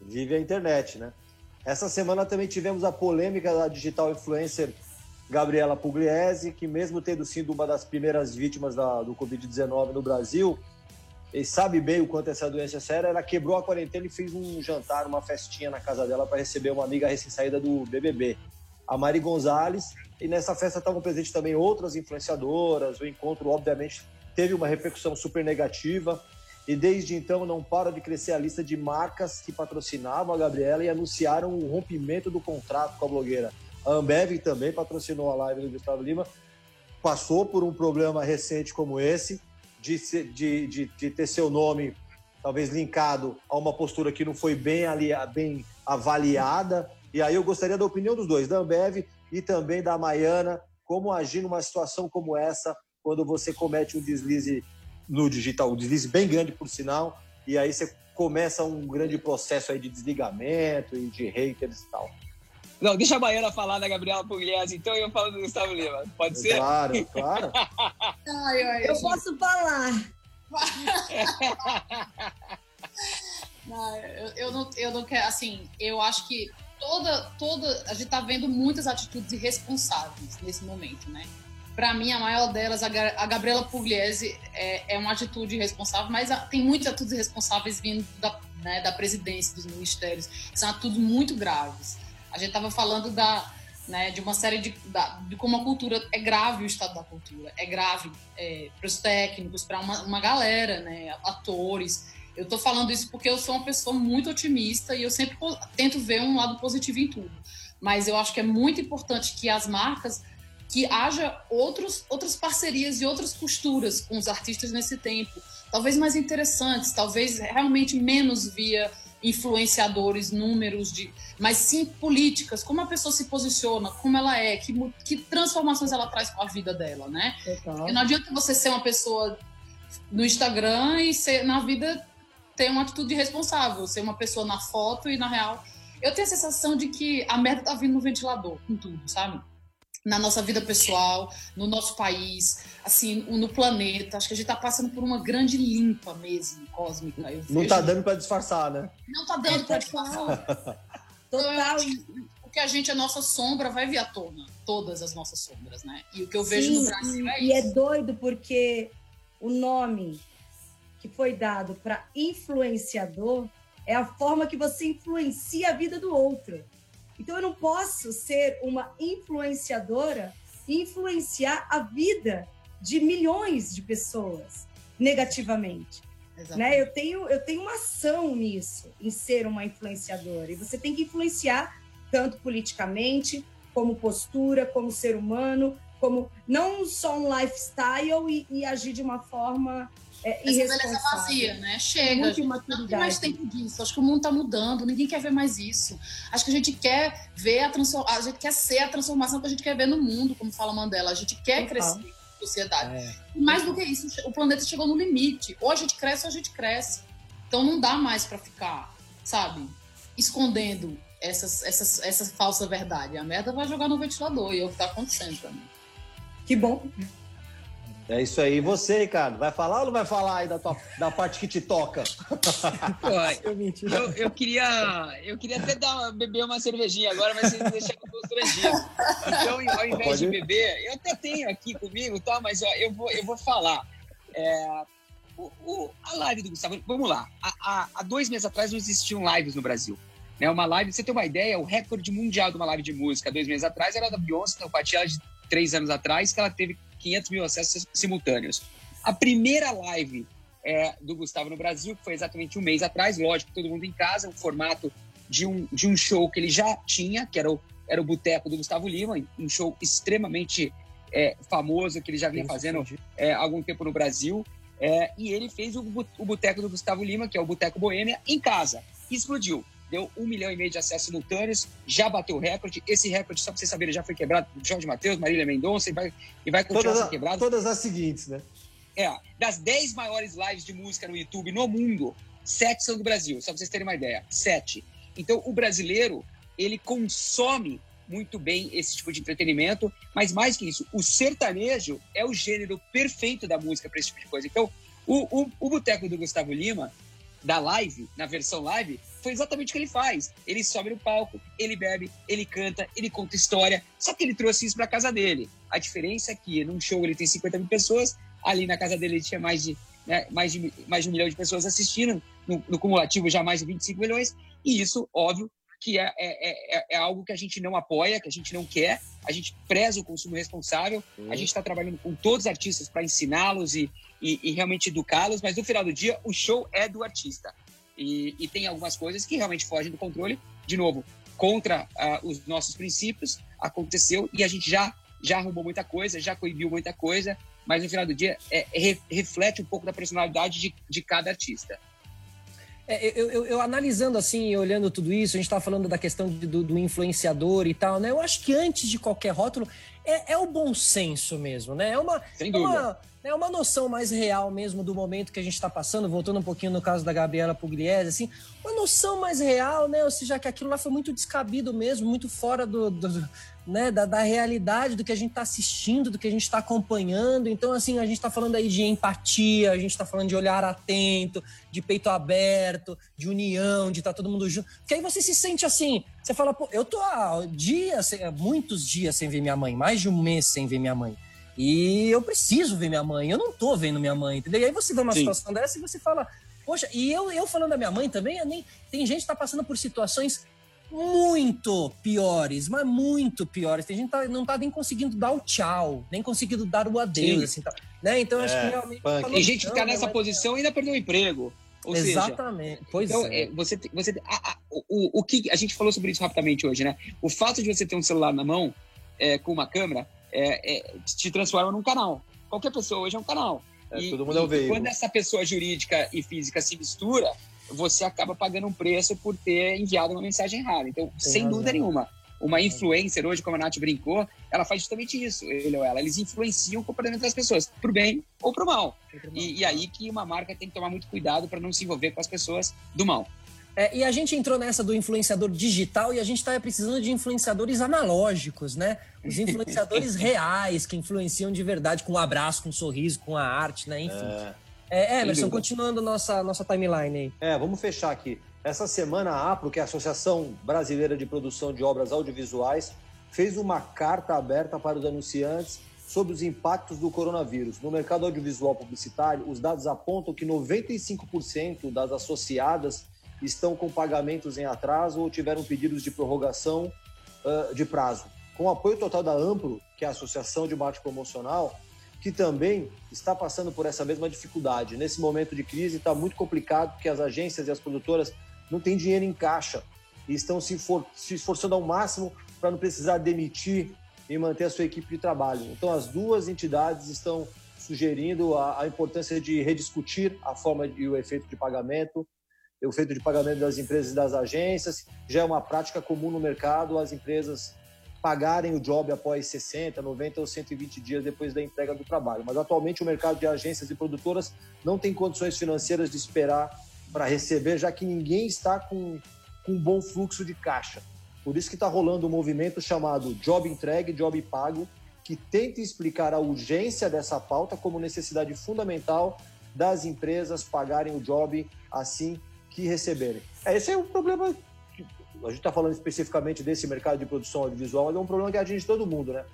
vive a internet, né. Essa semana também tivemos a polêmica da digital influencer Gabriela Pugliesi, que mesmo tendo sido uma das primeiras vítimas do Covid-19 no Brasil, e sabe bem o quanto essa doença é séria, ela quebrou a quarentena e fez um jantar, uma festinha na casa dela para receber uma amiga recém-saída do BBB, a Mari Gonzalez, e nessa festa estavam presentes também outras influenciadoras. O encontro, obviamente, teve uma repercussão super negativa, e desde então não para de crescer a lista de marcas que patrocinavam a Gabriela e anunciaram o rompimento do contrato com a blogueira. A Ambev também patrocinou a live do Gusttavo Lima, passou por um problema recente como esse, de ter seu nome talvez linkado a uma postura que não foi bem avaliada. E aí eu gostaria da opinião dos dois, da Ambev e também da Mayana, como agir numa situação como essa, quando você comete um deslize no digital, um deslize bem grande, por sinal, e aí você começa um grande processo aí de desligamento e de haters e tal. Não, deixa a Baiana falar da Gabriela Pugliesi, então eu falo do Gusttavo Lima. Pode ser? Claro, claro. Eu posso falar. Não, eu não quero, assim, eu acho que a gente tá vendo muitas atitudes irresponsáveis nesse momento, né? Pra mim, a maior delas, a Gabriela Pugliesi, é uma atitude irresponsável, mas tem muitas atitudes irresponsáveis vindo da presidência, dos ministérios. São atitudes muito graves. A gente estava falando de uma série de como a cultura é grave, o estado da cultura é grave para os técnicos, para uma galera, né, atores. Eu estou falando isso porque eu sou uma pessoa muito otimista e eu sempre tento ver um lado positivo em tudo. Mas eu acho que é muito importante que as marcas, que haja outras parcerias e outras costuras com os artistas nesse tempo, talvez mais interessantes, talvez realmente menos via... influenciadores, números, mas sim políticas, como a pessoa se posiciona, como ela é, que transformações ela traz para a vida dela, né? Não adianta você ser uma pessoa no Instagram e na vida ter uma atitude irresponsável, ser uma pessoa na foto e na real. Eu tenho a sensação de que a merda tá vindo no ventilador, com tudo, sabe? Na nossa vida pessoal, no nosso país, assim, no planeta. Acho que a gente tá passando por uma grande limpa mesmo, cósmica. Não tá dando pra disfarçar, né? Não tá dando pra disfarçar. Total. O que a gente, a nossa sombra, vai vir à tona. Todas as nossas sombras, né? E o que eu vejo no Brasil é isso. E é doido porque o nome que foi dado pra influenciador é a forma que você influencia a vida do outro. Então, eu não posso ser uma influenciadora e influenciar a vida de milhões de pessoas negativamente. Né? Eu tenho uma ação nisso, em ser uma influenciadora. E você tem que influenciar tanto politicamente, como postura, como ser humano, como não só um lifestyle e agir de uma forma irresponsável. Essa beleza vazia, né? Chega, não tem mais tempo disso. Acho que o mundo está mudando, ninguém quer ver mais isso. Acho que a gente quer ver a gente quer ser a transformação que a gente quer ver no mundo, como fala Mandela. A gente quer crescer na sociedade. E mais do que isso, o planeta chegou no limite. Ou a gente cresce ou a gente cresce. Então não dá mais para ficar, sabe, escondendo essa falsa verdade. A merda vai jogar no ventilador e é o que está acontecendo também. Que bom. É isso aí. E você, Ricardo, vai falar ou não vai falar aí da parte que te toca? Eu queria até beber uma cervejinha agora, mas vocês deixaram duas cervejinhas. Então, ao invés de beber, eu até tenho aqui comigo, tá? Mas ó, eu vou falar. A live do Gusttavo, vamos lá. Há 2 meses atrás não existiam lives no Brasil. Né? Uma live, você tem uma ideia, o recorde mundial de uma live de música 2 meses atrás era da Beyoncé, então ela de 3 anos atrás, que ela teve 500 mil acessos simultâneos. A primeira live do Gusttavo no Brasil, que foi exatamente 1 mês atrás, lógico, todo mundo em casa, o formato de um show que ele já tinha, que era o Boteco do Gusttavo Lima, um show extremamente famoso, que ele já vinha fazendo há algum tempo no Brasil, e ele fez o Boteco do Gusttavo Lima, que é o Boteco Boêmia, em casa, e explodiu. Deu 1,5 milhão de acessos simultâneos, já bateu o recorde. Esse recorde, só para vocês saberem, já foi quebrado por Jorge Mateus, Marília Mendonça, e vai continuar sendo quebrado. Todas as seguintes, né? Das 10 maiores lives de música no YouTube no mundo, 7 são do Brasil, só para vocês terem uma ideia, 7. Então, o brasileiro, ele consome muito bem esse tipo de entretenimento, mas mais que isso, o sertanejo é o gênero perfeito da música para esse tipo de coisa. Então, o Boteco do Gusttavo Lima, da live, na versão live, foi exatamente o que ele faz. Ele sobe no palco, ele bebe, ele canta, ele conta história, só que ele trouxe isso pra casa dele. A diferença é que num show ele tem 50 mil pessoas, ali na casa dele ele tinha mais de 1 milhão de pessoas assistindo, no cumulativo já mais de 25 milhões, e isso, óbvio, que é algo que a gente não apoia, que a gente não quer, a gente preza o consumo responsável, a gente está trabalhando com todos os artistas para ensiná-los e realmente educá-los, mas no final do dia o show é do artista. E tem algumas coisas que realmente fogem do controle, de novo, contra os nossos princípios, aconteceu e a gente já arrumou muita coisa, já coibiu muita coisa, mas no final do dia reflete um pouco da personalidade de cada artista. Eu analisando assim, olhando tudo isso, a gente estava falando da questão do influenciador e tal, né? Eu acho que antes de qualquer rótulo, é o bom senso mesmo, né? É uma noção mais real mesmo do momento que a gente está passando, voltando um pouquinho no caso da Gabriela Pugliesi, assim, uma noção mais real, né? Ou seja, que aquilo lá foi muito descabido mesmo, muito fora da realidade, do que a gente está assistindo, do que a gente está acompanhando. Então, assim, a gente está falando aí de empatia, a gente está falando de olhar atento, de peito aberto, de união, de estar todo mundo junto. Porque aí você se sente assim, você fala, pô, eu tô há dias, muitos dias sem ver minha mãe, mais de 1 mês sem ver minha mãe. E eu preciso ver minha mãe, eu não tô vendo minha mãe, entendeu? E aí você vê uma situação dessa e você fala, poxa, e eu falando da minha mãe também, tem gente que tá passando por situações muito piores, mas muito piores. Tem gente que não tá nem conseguindo dar o tchau, nem conseguindo dar o adeus, assim, tá, né? Então acho que realmente... Tem gente que tá nessa posição e ainda perdeu o emprego. Ou exatamente. Seja, pois então, o que a gente falou sobre isso rapidamente hoje, né? O fato de você ter um celular na mão, com uma câmera... te transforma num canal. Qualquer pessoa hoje é um canal. Todo mundo é o veículo. Quando essa pessoa jurídica e física se mistura, você acaba pagando um preço por ter enviado uma mensagem errada. Então, sem dúvida nenhuma, uma influencer hoje, como a Nath brincou, ela faz justamente isso, ele ou ela. Eles influenciam o comportamento das pessoas, pro bem ou pro mal. E aí que uma marca tem que tomar muito cuidado para não se envolver com as pessoas do mal. E a gente entrou nessa do influenciador digital e a gente está precisando de influenciadores analógicos, né? Os influenciadores reais, que influenciam de verdade, com um abraço, com um sorriso, com a arte, né? Enfim. Emerson, continuando nossa timeline aí. Vamos fechar aqui. Essa semana a APRO, que é a Associação Brasileira de Produção de Obras Audiovisuais, fez uma carta aberta para os anunciantes sobre os impactos do coronavírus. No mercado audiovisual publicitário, os dados apontam que 95% das associadas estão com pagamentos em atraso ou tiveram pedidos de prorrogação de prazo. Com o apoio total da Ampro, que é a Associação de Marketing Promocional, que também está passando por essa mesma dificuldade. Nesse momento de crise está muito complicado porque as agências e as produtoras não têm dinheiro em caixa e estão se esforçando ao máximo para não precisar demitir e manter a sua equipe de trabalho. Então, as duas entidades estão sugerindo a importância de rediscutir a forma e o efeito de pagamento, das empresas e das agências. Já é uma prática comum no mercado as empresas pagarem o job após 60, 90 ou 120 dias depois da entrega do trabalho. Mas, atualmente, o mercado de agências e produtoras não tem condições financeiras de esperar para receber, já que ninguém está com um bom fluxo de caixa. Por isso que está rolando um movimento chamado Job Entregue, Job Pago, que tenta explicar a urgência dessa pauta como necessidade fundamental das empresas pagarem o job assim que receberem. Esse é um problema... A gente está falando especificamente desse mercado de produção audiovisual, mas é um problema que atinge todo mundo, né?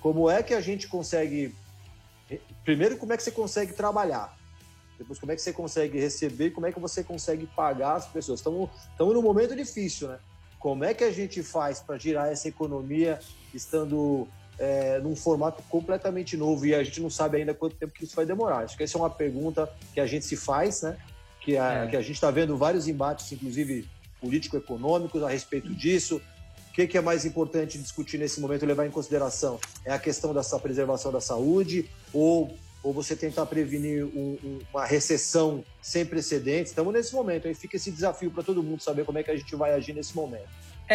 Como é que a gente consegue... Primeiro, como é que você consegue trabalhar? Depois, como é que você consegue receber? Como é que você consegue pagar as pessoas? Estamos num momento difícil, né? Como é que a gente faz para girar essa economia estando num formato completamente novo e a gente não sabe ainda quanto tempo que isso vai demorar? Acho que essa é uma pergunta que a gente se faz, né? Que a gente está vendo vários embates, inclusive político-econômicos, a respeito disso. O que é mais importante discutir nesse momento, levar em consideração? É a questão dessa preservação da saúde ou você tentar prevenir uma recessão sem precedentes? Estamos nesse momento, aí fica esse desafio para todo mundo saber como é que a gente vai agir nesse momento.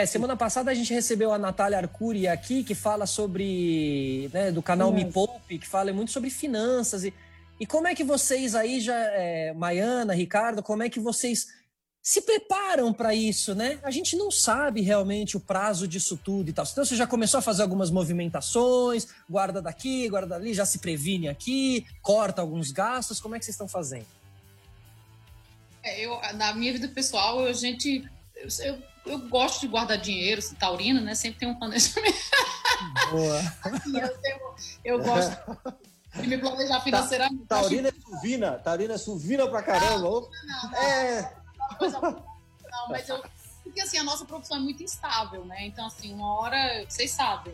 Semana passada a gente recebeu a Natália Arcuri aqui, que fala sobre, né, do canal Me Poupe, que fala muito sobre finanças. E como é que vocês aí, Mayana, Ricardo, como é que vocês se preparam para isso, né? A gente não sabe realmente o prazo disso tudo e tal. Então, você já começou a fazer algumas movimentações, guarda daqui, guarda ali, já se previne aqui, corta alguns gastos. Como é que vocês estão fazendo? Na minha vida pessoal, eu gosto de guardar dinheiro, taurina, né? Sempre tem um planejamento. Boa. eu gosto de me planejar financeiramente. Taurina é suvina pra caramba. Não. Não, mas porque assim, a nossa profissão é muito instável, né? Então, assim, uma hora, vocês sabem.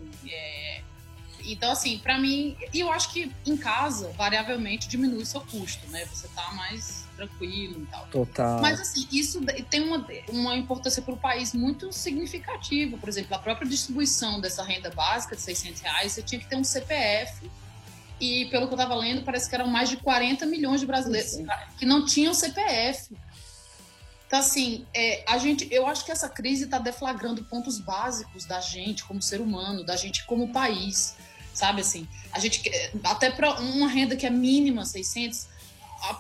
Então, assim, pra mim, e eu acho que em casa, variavelmente, diminui seu custo, né? Você tá mais tranquilo e tal. Total. Mas, assim, isso tem uma importância pro país muito significativa. Por exemplo, a própria distribuição dessa renda básica de R$600, você tinha que ter um CPF. E, pelo que eu tava lendo, parece que eram mais de 40 milhões de brasileiros que não tinham CPF. Então, assim, eu acho que essa crise está deflagrando pontos básicos da gente como ser humano, da gente como país, sabe, assim? A gente, até para uma renda que é mínima, 600,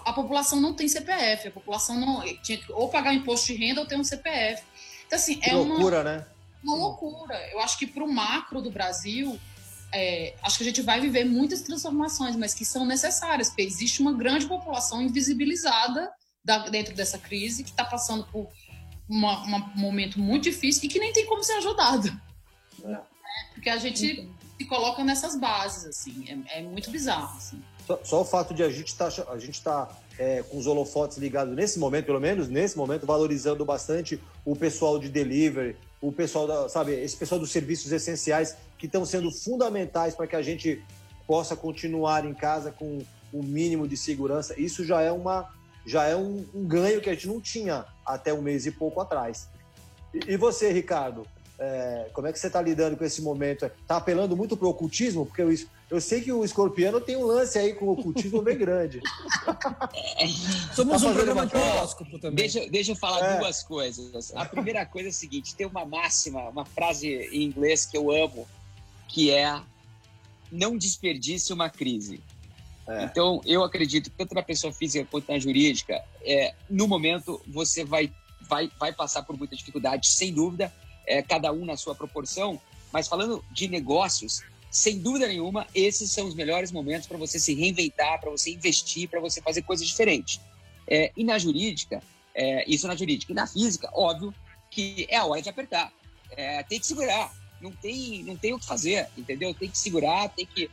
a população não tem CPF, a população não tinha que ou pagar imposto de renda ou ter um CPF. Então, assim, que loucura, né? Uma loucura. Eu acho que para o macro do Brasil, acho que a gente vai viver muitas transformações, mas que são necessárias, porque existe uma grande população invisibilizada dentro dessa crise, que está passando por um momento muito difícil e que nem tem como ser ajudado. Né? Porque a gente se coloca nessas bases, assim, é muito bizarro. Assim. Só o fato de a gente estar com os holofotes ligados nesse momento, pelo menos nesse momento, valorizando bastante o pessoal de delivery, o pessoal esse pessoal dos serviços essenciais que estão sendo fundamentais para que a gente possa continuar em casa com o mínimo de segurança. Isso já é um ganho que a gente não tinha até um mês e pouco atrás. E você, Ricardo, como é que você está lidando com esse momento? Está apelando muito para o ocultismo? Porque eu sei que o Escorpiano tem um lance aí com o ocultismo bem grande. Somos um programa de horóscopo também. Deixa eu falar duas coisas. A primeira coisa é a seguinte, tem uma máxima, uma frase em inglês que eu amo, que é: não desperdice uma crise. Então, eu acredito, tanto na pessoa física quanto na jurídica, no momento você vai passar por muita dificuldade, sem dúvida, cada um na sua proporção, mas falando de negócios, sem dúvida nenhuma, esses são os melhores momentos para você se reinventar, para você investir, para você fazer coisas diferentes. E na jurídica, isso na jurídica. E na física, óbvio que é a hora de apertar, tem que segurar, não tem o que fazer, entendeu? Tem que segurar, tem que...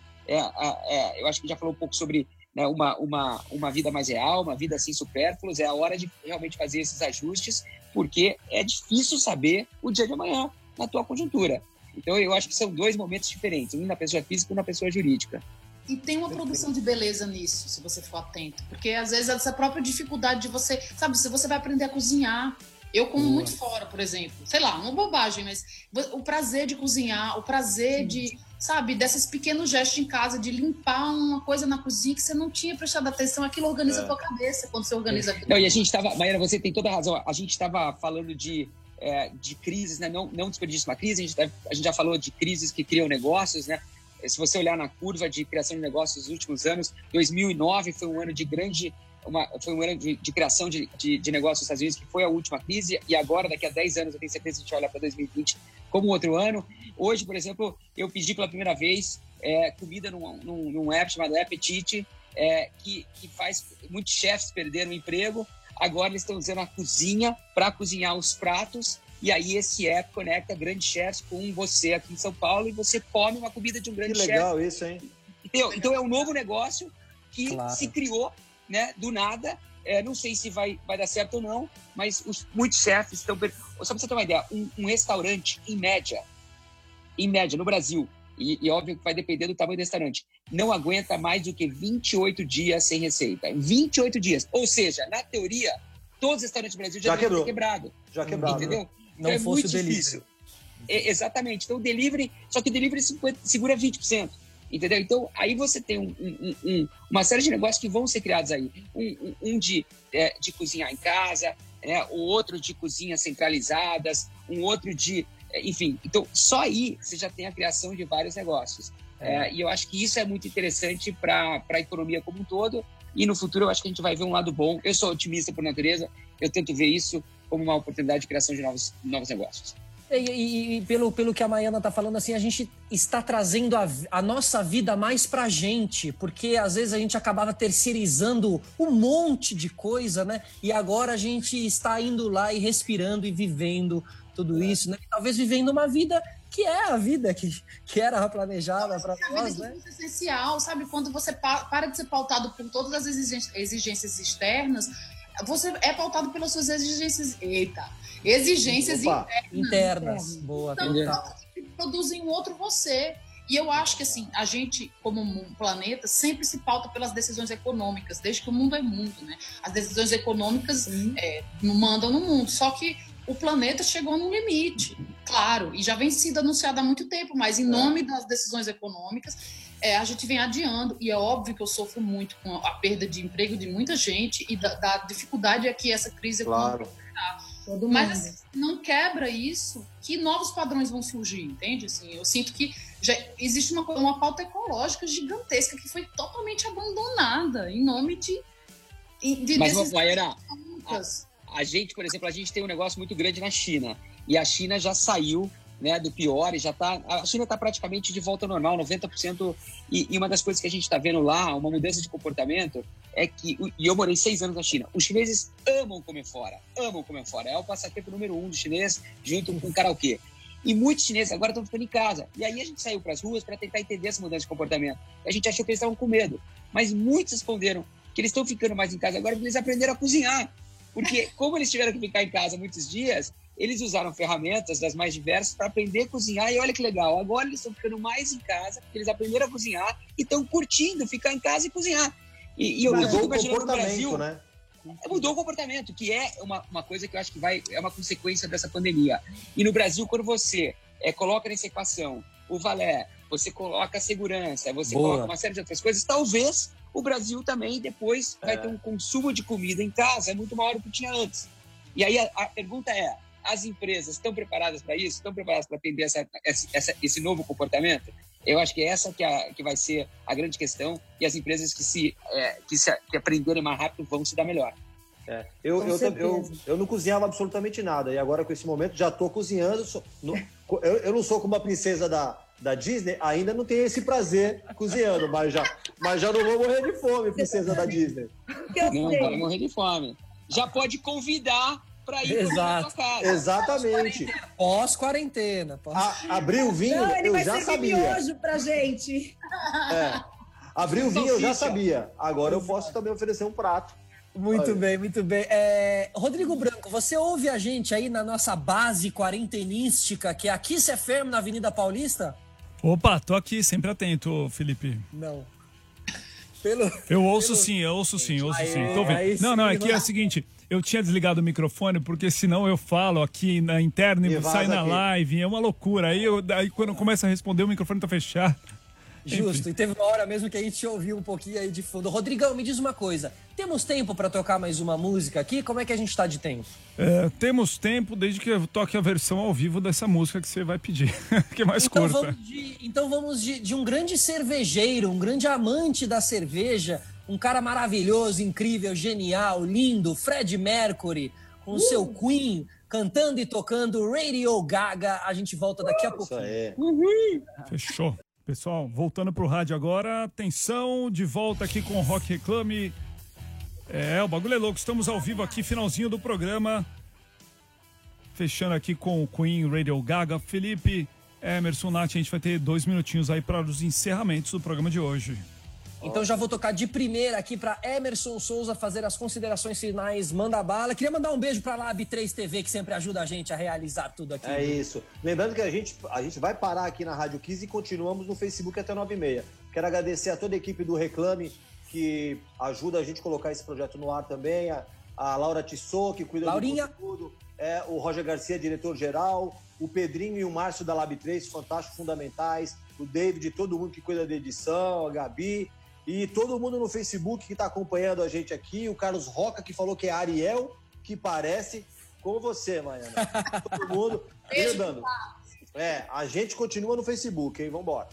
eu acho que já falou um pouco sobre, né, uma vida mais real, uma vida sem supérfluos. É a hora de realmente fazer esses ajustes, porque é difícil saber o dia de amanhã na tua conjuntura. Então, eu acho que são dois momentos diferentes, um na pessoa física e um na pessoa jurídica. E tem uma produção de beleza nisso, se você for atento, porque às vezes essa própria dificuldade de você, sabe, se você vai aprender a cozinhar, Eu como muito fora, por exemplo. Sei lá, uma bobagem, mas o prazer de cozinhar, o prazer de, sabe, desses pequenos gestos em casa, de limpar uma coisa na cozinha que você não tinha prestado atenção, aquilo organiza a tua cabeça quando você organiza aquilo. Não, e a gente estava, Mayana, você tem toda a razão, a gente estava falando de crises, né? Não desperdício uma crise, a gente já falou de crises que criam negócios, né? Se você olhar na curva de criação de negócios nos últimos anos, 2009 foi um ano de grande... foi um ano de criação de negócios nos Estados Unidos, que foi a última crise, e agora, daqui a 10 anos, eu tenho certeza que a gente vai olhar para 2020 como outro ano. Hoje, por exemplo, eu pedi pela primeira vez comida num app chamado Appetite, que faz muitos chefs perderam o emprego. Agora eles estão usando a cozinha para cozinhar os pratos, e aí esse app conecta grandes chefs com você aqui em São Paulo, e você come uma comida de um grande chef. Que legal isso, hein? Então é um novo negócio que se criou, né, do nada. Não sei se vai dar certo ou não, mas muitos chefs estão... Só para você ter uma ideia, um restaurante, em média, no Brasil, e óbvio que vai depender do tamanho do restaurante, não aguenta mais do que 28 dias sem receita. 28 dias. Ou seja, na teoria, todos os restaurantes do Brasil já deveriam ter quebrado. Já quebrado. Entendeu? Não então fosse é muito o difícil. Exatamente. Então, o delivery... Só que o delivery segura 20%. Entendeu? Então, aí você tem uma série de negócios que vão ser criados aí. De cozinhar em casa, o outro de cozinhas centralizadas, um outro de... Enfim, então, só aí você já tem a criação de vários negócios. E eu acho que isso é muito interessante para a economia como um todo. E no futuro eu acho que a gente vai ver um lado bom. Eu sou otimista por natureza, eu tento ver isso como uma oportunidade de criação de novos negócios. E pelo que a Mayana está falando, assim, a gente está trazendo a nossa vida mais para a gente, porque às vezes a gente acabava terceirizando um monte de coisa, né? E agora a gente está indo lá e respirando e vivendo tudo isso, né? E talvez vivendo uma vida que é a vida que era planejada para nós, né? É muito essencial, sabe? Quando você para de ser pautado por todas as exigências externas, você é pautado pelas suas exigências... Exigências internas. Boa, então, que produzem um outro você. E eu acho que, assim, a gente, como um planeta, sempre se pauta pelas decisões econômicas, desde que o mundo é mundo, né? As decisões econômicas mandam no mundo. Só que o planeta chegou num limite, claro, e já vem sido anunciado há muito tempo, mas em nome das decisões econômicas, a gente vem adiando. E é óbvio que eu sofro muito com a perda de emprego de muita gente e da dificuldade que essa crise econômica está. Mas assim, não quebra isso, que novos padrões vão surgir, entende? Assim, eu sinto que já existe uma pauta ecológica gigantesca que foi totalmente abandonada em nome de Mas, Mayana, a gente, por exemplo, a gente tem um negócio muito grande na China. E a China já saiu, né, do pior e já tá... A China está praticamente de volta ao normal, 90%. E uma das coisas que a gente está vendo lá, uma mudança de comportamento... É que, e eu morei 6 anos na China, os chineses amam comer fora, é o passatempo número 1 do chinês, junto com o karaokê. E muitos chineses agora estão ficando em casa, e aí a gente saiu para as ruas para tentar entender essa mudança de comportamento. A gente achou que eles estavam com medo, mas muitos responderam que eles estão ficando mais em casa agora porque eles aprenderam a cozinhar, porque como eles tiveram que ficar em casa muitos dias, eles usaram ferramentas das mais diversas para aprender a cozinhar, e olha que legal, agora eles estão ficando mais em casa porque eles aprenderam a cozinhar e estão curtindo ficar em casa e cozinhar. E eu mudou o comportamento no Brasil, né? Mudou o comportamento, que é uma coisa que eu acho que é uma consequência dessa pandemia. E no Brasil, quando você coloca nessa equação o valé, você coloca a segurança, você coloca uma série de outras coisas, talvez o Brasil também depois vai ter um consumo de comida em casa muito maior do que tinha antes. E aí a pergunta é, as empresas estão preparadas para isso? Estão preparadas para atender esse novo comportamento? Eu acho que é essa que vai ser a grande questão, e as empresas que aprenderem mais rápido vão se dar melhor. Eu não cozinhava absolutamente nada, e agora com esse momento já estou cozinhando. Eu não sou como a princesa da Disney, ainda não tenho esse prazer cozinhando, mas já não vou morrer de fome, princesa da Disney. Não vai morrer de fome. Já pode convidar... Exato. Exatamente. Pós-quarentena. Abrir o vinho, eu já sabia. Ele vai servir miojo pra gente. Abrir o vinho, eu já sabia. Agora eu posso também oferecer um prato. Muito bem, muito bem. Rodrigo Branco, você ouve a gente aí na nossa base quarentenística, que é a Kiss FM na Avenida Paulista? Opa, tô aqui, sempre atento, Felipe. Não. Eu ouço sim, eu ouço sim. Tô vendo. Não, é que é o seguinte... Eu tinha desligado o microfone, porque senão eu falo aqui na interna e sai na live. É uma loucura. Aí quando começa a responder, o microfone tá fechado. Justo. Enfim. E teve uma hora mesmo que a gente ouviu um pouquinho aí de fundo. Rodrigão, me diz uma coisa. Temos tempo para tocar mais uma música aqui? Como é que a gente tá de tempo? Temos tempo, desde que eu toque a versão ao vivo dessa música que você vai pedir, que é mais curta. Então vamos de um grande cervejeiro, um grande amante da cerveja, um cara maravilhoso, incrível, genial, lindo, Fred Mercury, com o seu Queen, cantando e tocando Radio Gaga. A gente volta daqui a pouquinho. Fechou. Pessoal, voltando pro rádio agora, atenção, de volta aqui com o Rock Reclame. O bagulho é louco, estamos ao vivo aqui, finalzinho do programa. Fechando aqui com o Queen, Radio Gaga, Felipe, Emerson, Nath, a gente vai ter 2 minutinhos aí para os encerramentos do programa de hoje. Então já vou tocar de primeira aqui para Emerson Souza fazer as considerações finais, manda bala. Queria mandar um beijo para a Lab3 TV, que sempre ajuda a gente a realizar tudo aqui. É isso. Lembrando que a gente vai parar aqui na Rádio Kiss e continuamos no Facebook até 9h30. Quero agradecer a toda a equipe do Reclame, que ajuda a gente a colocar esse projeto no ar também. A Laura Tissot, que cuida do conteúdo. O Roger Garcia, diretor-geral. O Pedrinho e o Márcio da Lab3, fantásticos, fundamentais. O David, todo mundo que cuida da edição. A Gabi. E todo mundo no Facebook que está acompanhando a gente aqui. O Carlos Roca, que falou que é Ariel, que parece com você, Mayana. Todo mundo ajudando. A gente continua no Facebook, hein? Vambora.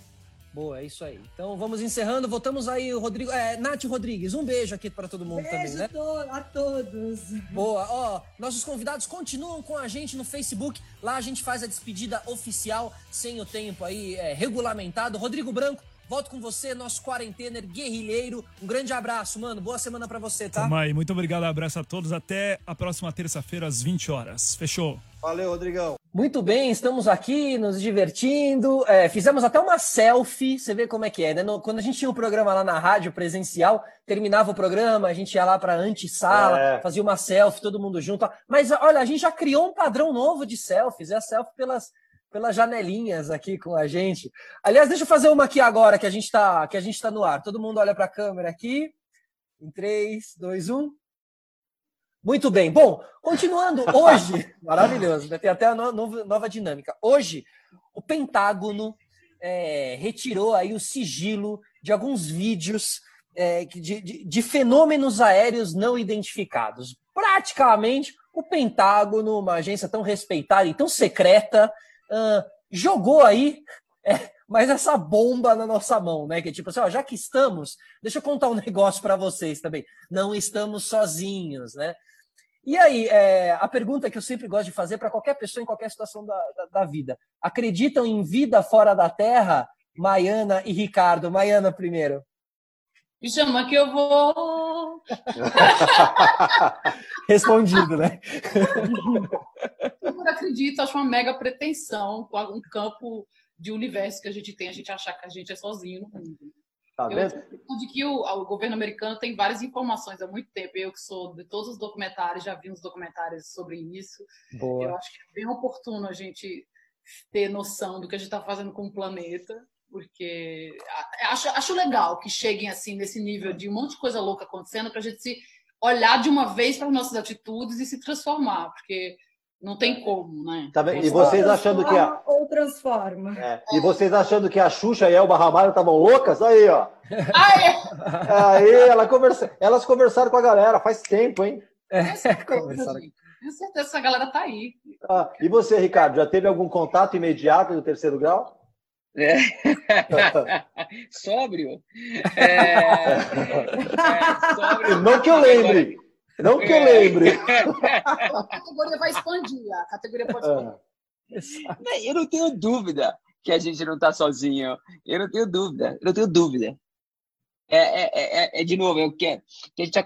Boa, é isso aí. Então vamos encerrando. Voltamos aí, o Rodrigo. Nath Rodrigues, um beijo aqui para todo mundo também, né? Beijo a todos. Boa. Nossos convidados continuam com a gente no Facebook. Lá a gente faz a despedida oficial, sem o tempo aí regulamentado. Rodrigo Branco, volto com você, nosso quarentener guerrilheiro. Um grande abraço, mano. Boa semana pra você, tá? Toma aí. Muito obrigado. Abraço a todos. Até a próxima terça-feira, às 20 horas. Fechou? Valeu, Rodrigão. Muito bem, estamos aqui nos divertindo. Fizemos até uma selfie. Você vê como é que é, né? Quando a gente tinha um programa lá na rádio presencial, terminava o programa, a gente ia lá pra antessala, fazia uma selfie, todo mundo junto. Mas, olha, a gente já criou um padrão novo de selfies. É a selfie pelas janelinhas aqui com a gente. Aliás, deixa eu fazer uma aqui agora, que a gente tá no ar. Todo mundo olha para a câmera aqui. Em 3, 2, 1. Muito bem. Bom, continuando hoje. Maravilhoso, né? Tem até a nova dinâmica. Hoje, o Pentágono retirou aí o sigilo de alguns vídeos de fenômenos aéreos não identificados. Praticamente, o Pentágono, uma agência tão respeitada e tão secreta, jogou aí mais essa bomba na nossa mão, né? Que é tipo assim, já que estamos, deixa eu contar um negócio para vocês também. Não estamos sozinhos, né? E aí, a pergunta que eu sempre gosto de fazer para qualquer pessoa em qualquer situação da vida. Acreditam em vida fora da Terra? Mayana e Ricardo. Mayana primeiro. Me chama que eu vou. Respondido, né? Eu não acredito, acho uma mega pretensão, um campo de universo que a gente achar que a gente é sozinho no mundo. Tá vendo? Eu de que o governo americano tem várias informações há muito tempo, eu que sou de todos os documentários, já vi uns documentários sobre isso. Boa. Eu acho que é bem oportuno a gente ter noção do que a gente está fazendo com o planeta. Porque acho legal que cheguem assim nesse nível de um monte de coisa louca acontecendo para a gente se olhar de uma vez para as nossas atitudes e se transformar, porque não tem como, né? Tá bem. E vocês achando que ou transforma. E vocês achando que a Xuxa e a Elba Ramalho estavam loucas? Aí, ó. Aí elas conversaram com a galera faz tempo, hein? Com certeza essa galera tá aí. E você, Ricardo, já teve algum contato imediato do terceiro grau? Sóbrio. Sóbrio. Não que eu lembre. Não que eu lembre. A categoria vai expandir. A categoria pode expandir. Eu não tenho dúvida que a gente não está sozinho. Eu não tenho dúvida. De novo, que a gente já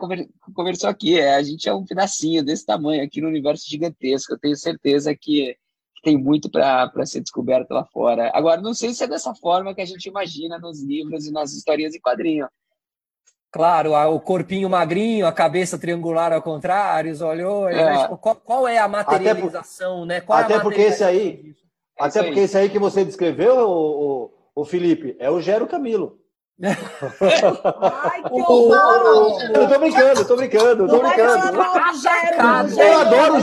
conversou aqui. A gente é um pedacinho desse tamanho aqui no universo gigantesco. Eu tenho certeza que tem muito para ser descoberto lá fora. Agora, não sei se é dessa forma que a gente imagina nos livros e nas historinhas de quadrinho. Claro, o corpinho magrinho, a cabeça triangular ao contrário, os olhos... Né? Tipo, qual é a materialização, né? Até porque esse aí que você descreveu, o Felipe, é o Gero Camilo. Ai, que eu tô brincando, eu tô brincando. Eu adoro o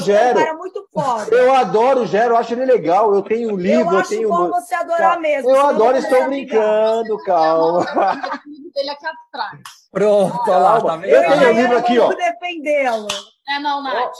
Gero, É muito forte. Eu adoro o Gero, acho ele legal. Eu tenho um livro, eu tenho. Bom você adorar mesmo. Eu adoro, estou brincando, calma. Ele aqui atrás. Pronto, olha lá, tá vendo? Eu tenho o livro aqui, ó. É, não, Nath.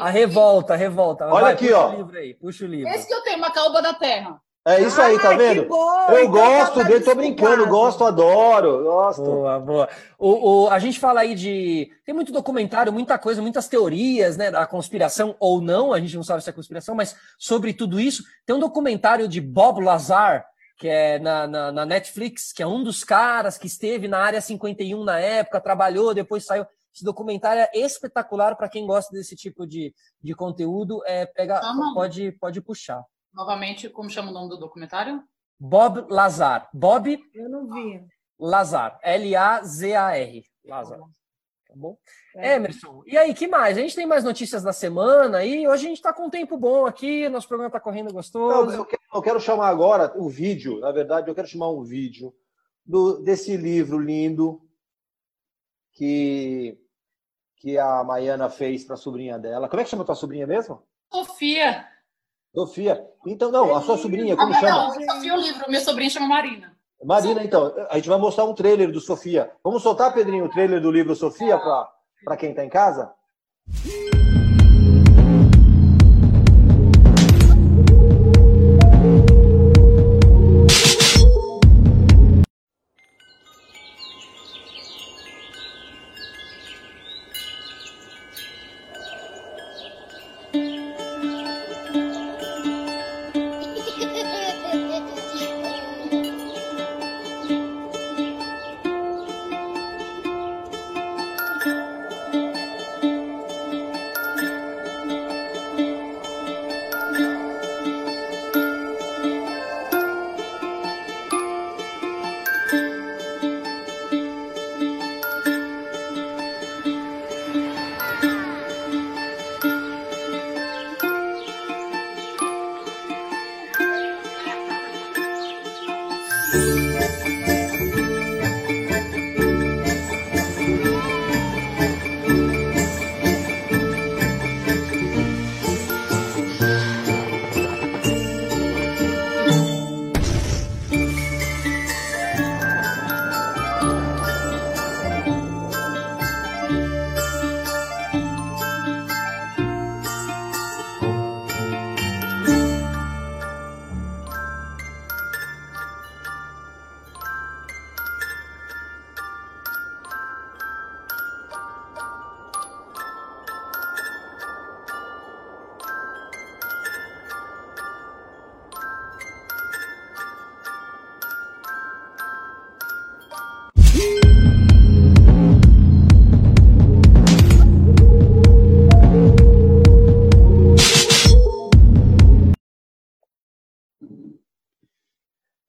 A revolta, Olha vai, aqui, puxa ó. O livro aí, puxa o livro. Esse que eu tenho, Macaúba da Terra. É isso aí, tá vendo? Boa, eu gosto dele, tô brincando, gosto, adoro, gosto. Boa, boa. A gente fala aí de... Tem muito documentário, muita coisa, muitas teorias, né, da conspiração ou não, a gente não sabe se é conspiração, mas sobre tudo isso, tem um documentário de Bob Lazar, que é na Netflix, que é um dos caras que esteve na Área 51 na época, trabalhou, depois saiu... Esse documentário é espetacular para quem gosta desse tipo de conteúdo. É, pega, pode puxar. Novamente, como chama o nome do documentário? Bob Lazar. Bob... Eu não vi. Lazar. L-A-Z-A-R. Lazar. Tá bom? É. Emerson, e aí, que mais? A gente tem mais notícias da semana e hoje a gente está com um tempo bom aqui, nosso programa está correndo gostoso. Não, eu quero chamar agora o vídeo, na verdade, eu quero chamar um vídeo desse livro lindo que a Mayana fez para a sobrinha dela. Como é que chama a tua sobrinha mesmo? Sofia. Então, não, a sua sobrinha, como chama? Não, Sofia é o livro. Minha sobrinha chama Marina. Marina, então. A gente vai mostrar um trailer do Sofia. Vamos soltar, Pedrinho, o trailer do livro Sofia para quem está em casa?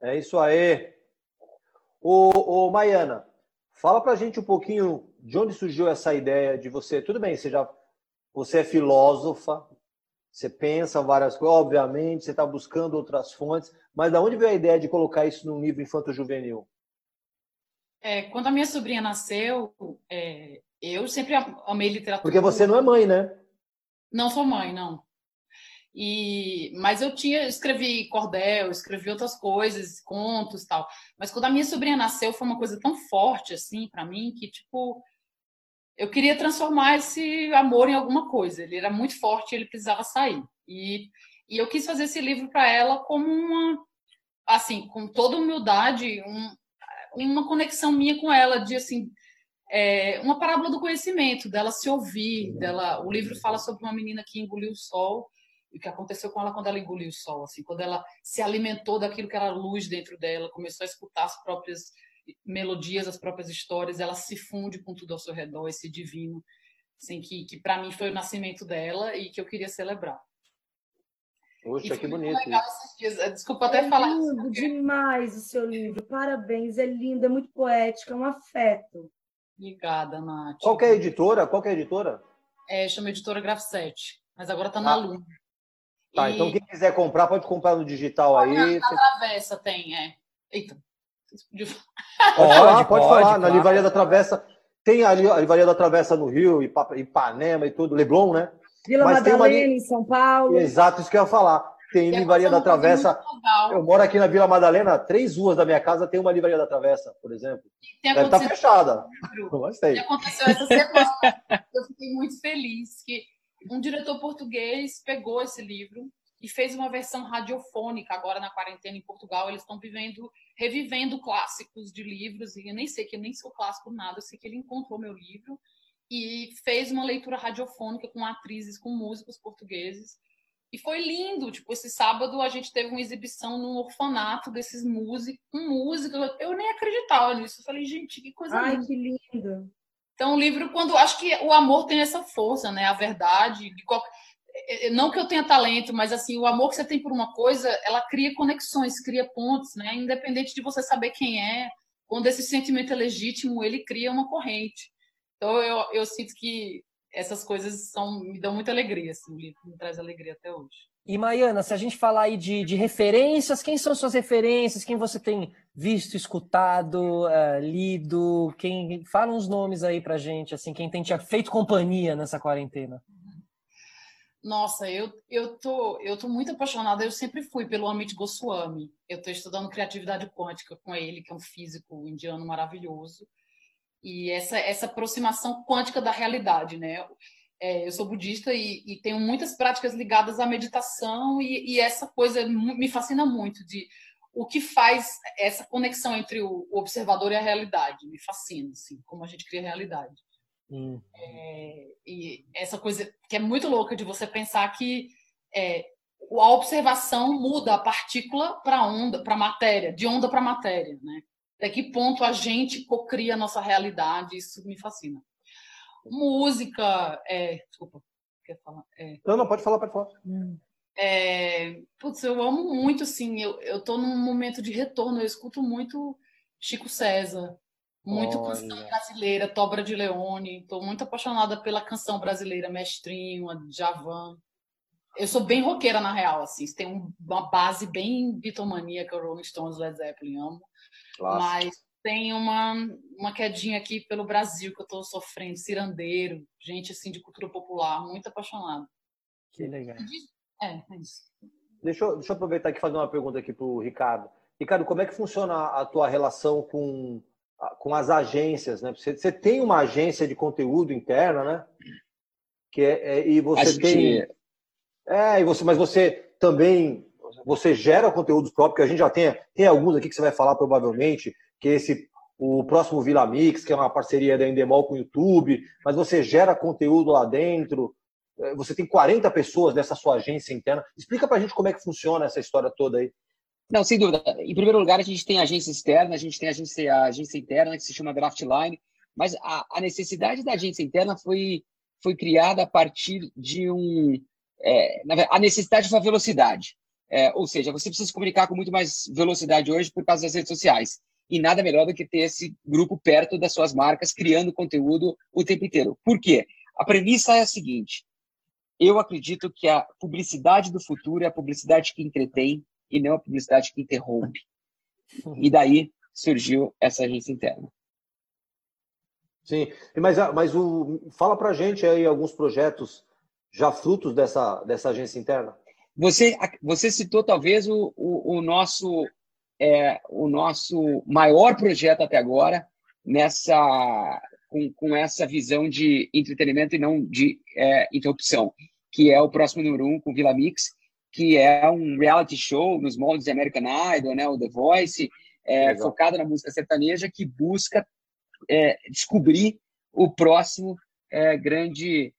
É isso aí. Ô, Mayana, fala pra gente um pouquinho de onde surgiu essa ideia de você. Tudo bem, você é filósofa, você pensa várias coisas, obviamente, você está buscando outras fontes, mas da onde veio a ideia de colocar isso num livro infanto-juvenil? Quando a minha sobrinha nasceu, eu sempre amei literatura. Porque você não é mãe, né? Não sou mãe, não. Mas escrevi cordel, escrevi outras coisas, contos e tal. Mas quando a minha sobrinha nasceu, foi uma coisa tão forte, assim, pra mim, que, tipo, eu queria transformar esse amor em alguma coisa. Ele era muito forte, ele precisava sair. E eu quis fazer esse livro pra ela como uma, assim, com toda humildade, uma conexão minha com ela, de, assim, uma parábola do conhecimento, dela se ouvir, o livro fala sobre uma menina que engoliu o sol, o que aconteceu com ela quando ela engoliu o sol, assim, quando ela se alimentou daquilo que era luz dentro dela, começou a escutar as próprias melodias, as próprias histórias, ela se funde com tudo ao seu redor, esse divino, assim, que para mim foi o nascimento dela e que eu queria celebrar. Poxa, que bonito. Desculpa até falar isso. É lindo demais o seu livro, parabéns, é lindo, é muito poético, é um afeto. Obrigada, Nath. Qual que é a editora? Chama Editora Grafsete, mas agora está na Luna. Tá, então quem quiser comprar, pode comprar no digital aí. Na Travessa tem, Eita, de... Pode falar. Na Livraria da Travessa, tem a Livraria da Travessa no Rio, Ipanema e tudo, Leblon, né? Vila Madalena, em São Paulo. Exato, isso que eu ia falar. Tem Livraria da Travessa. Eu moro aqui na Vila Madalena, 3 ruas da minha casa tem uma Livraria da Travessa, por exemplo. Deve estar fechada. Gostei. O que aconteceu essa semana? Eu fiquei muito feliz que um diretor português pegou esse livro e fez uma versão radiofônica agora na quarentena em Portugal. Eles estão revivendo clássicos de livros. E eu nem sei que eu nem sou clássico nada. Eu sei que ele encontrou meu livro e fez uma leitura radiofônica com atrizes, com músicos portugueses. E foi lindo. Tipo, esse sábado a gente teve uma exibição num orfanato desses músicos. Com música. Eu nem acreditava nisso. Eu falei, gente, que coisa linda. Ai, que lindo. Então, o livro, quando... Acho que o amor tem essa força, né? A verdade, de qualquer... Não que eu tenha talento, mas assim, o amor que você tem por uma coisa, ela cria conexões, cria pontes, né? Independente de você saber quem é, quando esse sentimento é legítimo, ele cria uma corrente. Então eu sinto que essas coisas me dão muita alegria, assim, me traz alegria até hoje. E Mayana, se a gente falar aí de referências, quem são suas referências? Quem você tem visto, escutado, lido? Quem... Fala uns nomes aí pra gente, assim, quem tem te feito companhia nessa quarentena. Nossa, eu tô muito apaixonada, eu sempre fui pelo Amit Goswami. Eu estou estudando criatividade quântica com ele, que é um físico indiano maravilhoso. E essa aproximação quântica da realidade, né? Eu sou budista e tenho muitas práticas ligadas à meditação e essa coisa me fascina muito, de o que faz essa conexão entre o observador e a realidade. Me fascina, assim, como a gente cria a realidade. E essa coisa que é muito louca de você pensar que a observação muda a partícula para onda, para matéria, de onda para matéria, né? Até que ponto a gente cocria a nossa realidade, isso me fascina. Música, desculpa, quer falar? Não, pode falar. Putz, eu amo muito, assim, eu tô num momento de retorno, eu escuto muito Chico César. Muito canção brasileira, Tobra de Leone. Estou muito apaixonada pela canção brasileira, Mestrinho, Djavan. Eu sou bem roqueira, na real, assim. Tem uma base bem bitomaníaca, Rolling Stones, Led Zeppelin, amo. Clássico. Mas tem uma quedinha aqui pelo Brasil que eu estou sofrendo, cirandeiro, gente assim de cultura popular, muito apaixonada. Que legal. É isso. Deixa eu aproveitar aqui e fazer uma pergunta aqui para o Ricardo. Ricardo, como é que funciona a tua relação com as agências, né? Você tem uma agência de conteúdo interna, né? E você tem... Mas você também... Você gera conteúdos próprios, que a gente já tem alguns aqui que você vai falar provavelmente, que o próximo Villa Mix, que é uma parceria da Endemol com o YouTube, mas você gera conteúdo lá dentro. Você tem 40 pessoas nessa sua agência interna. Explica pra gente como é que funciona essa história toda aí. Não, sem dúvida. Em primeiro lugar, a gente tem agência externa, a gente tem a agência interna, que se chama Draftline, mas a necessidade da agência interna foi criada a partir de a necessidade foi a velocidade. Ou seja, você precisa se comunicar com muito mais velocidade hoje por causa das redes sociais. E nada melhor do que ter esse grupo perto das suas marcas, criando conteúdo o tempo inteiro. Por quê? A premissa é a seguinte. Eu acredito que a publicidade do futuro é a publicidade que entretém, e não a publicidade que interrompe. E daí surgiu essa agência interna. Sim, mas fala pra gente aí alguns projetos já frutos dessa agência interna. Você citou talvez o nosso maior projeto até agora com essa visão de entretenimento e não de interrupção, que é o próximo número 1 com Villa Mix, que é um reality show nos moldes de American Idol, né, o The Voice, focado na música sertaneja, que busca descobrir o próximo grande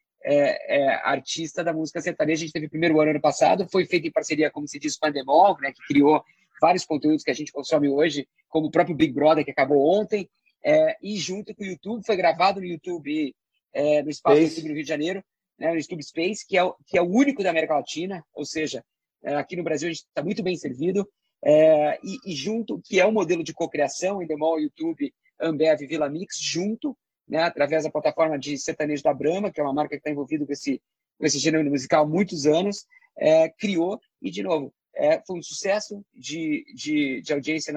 artista da música sertaneja. A gente teve o primeiro ano passado, foi feito em parceria, como se diz, com a Endemol, né, que criou vários conteúdos que a gente consome hoje, como o próprio Big Brother, que acabou ontem, e junto com o YouTube, foi gravado no YouTube, no Espaço do YouTube no Rio de Janeiro, né, no YouTube Space, que é o único da América Latina, ou seja, aqui no Brasil a gente está muito bem servido, e junto, que é um modelo de cocriação, Endemol, YouTube, Ambev, Villa Mix, junto, né, através da plataforma de sertanejo da Brahma, que é uma marca que está envolvida com esse gênero musical há muitos anos, criou, e de novo, foi um sucesso de audiência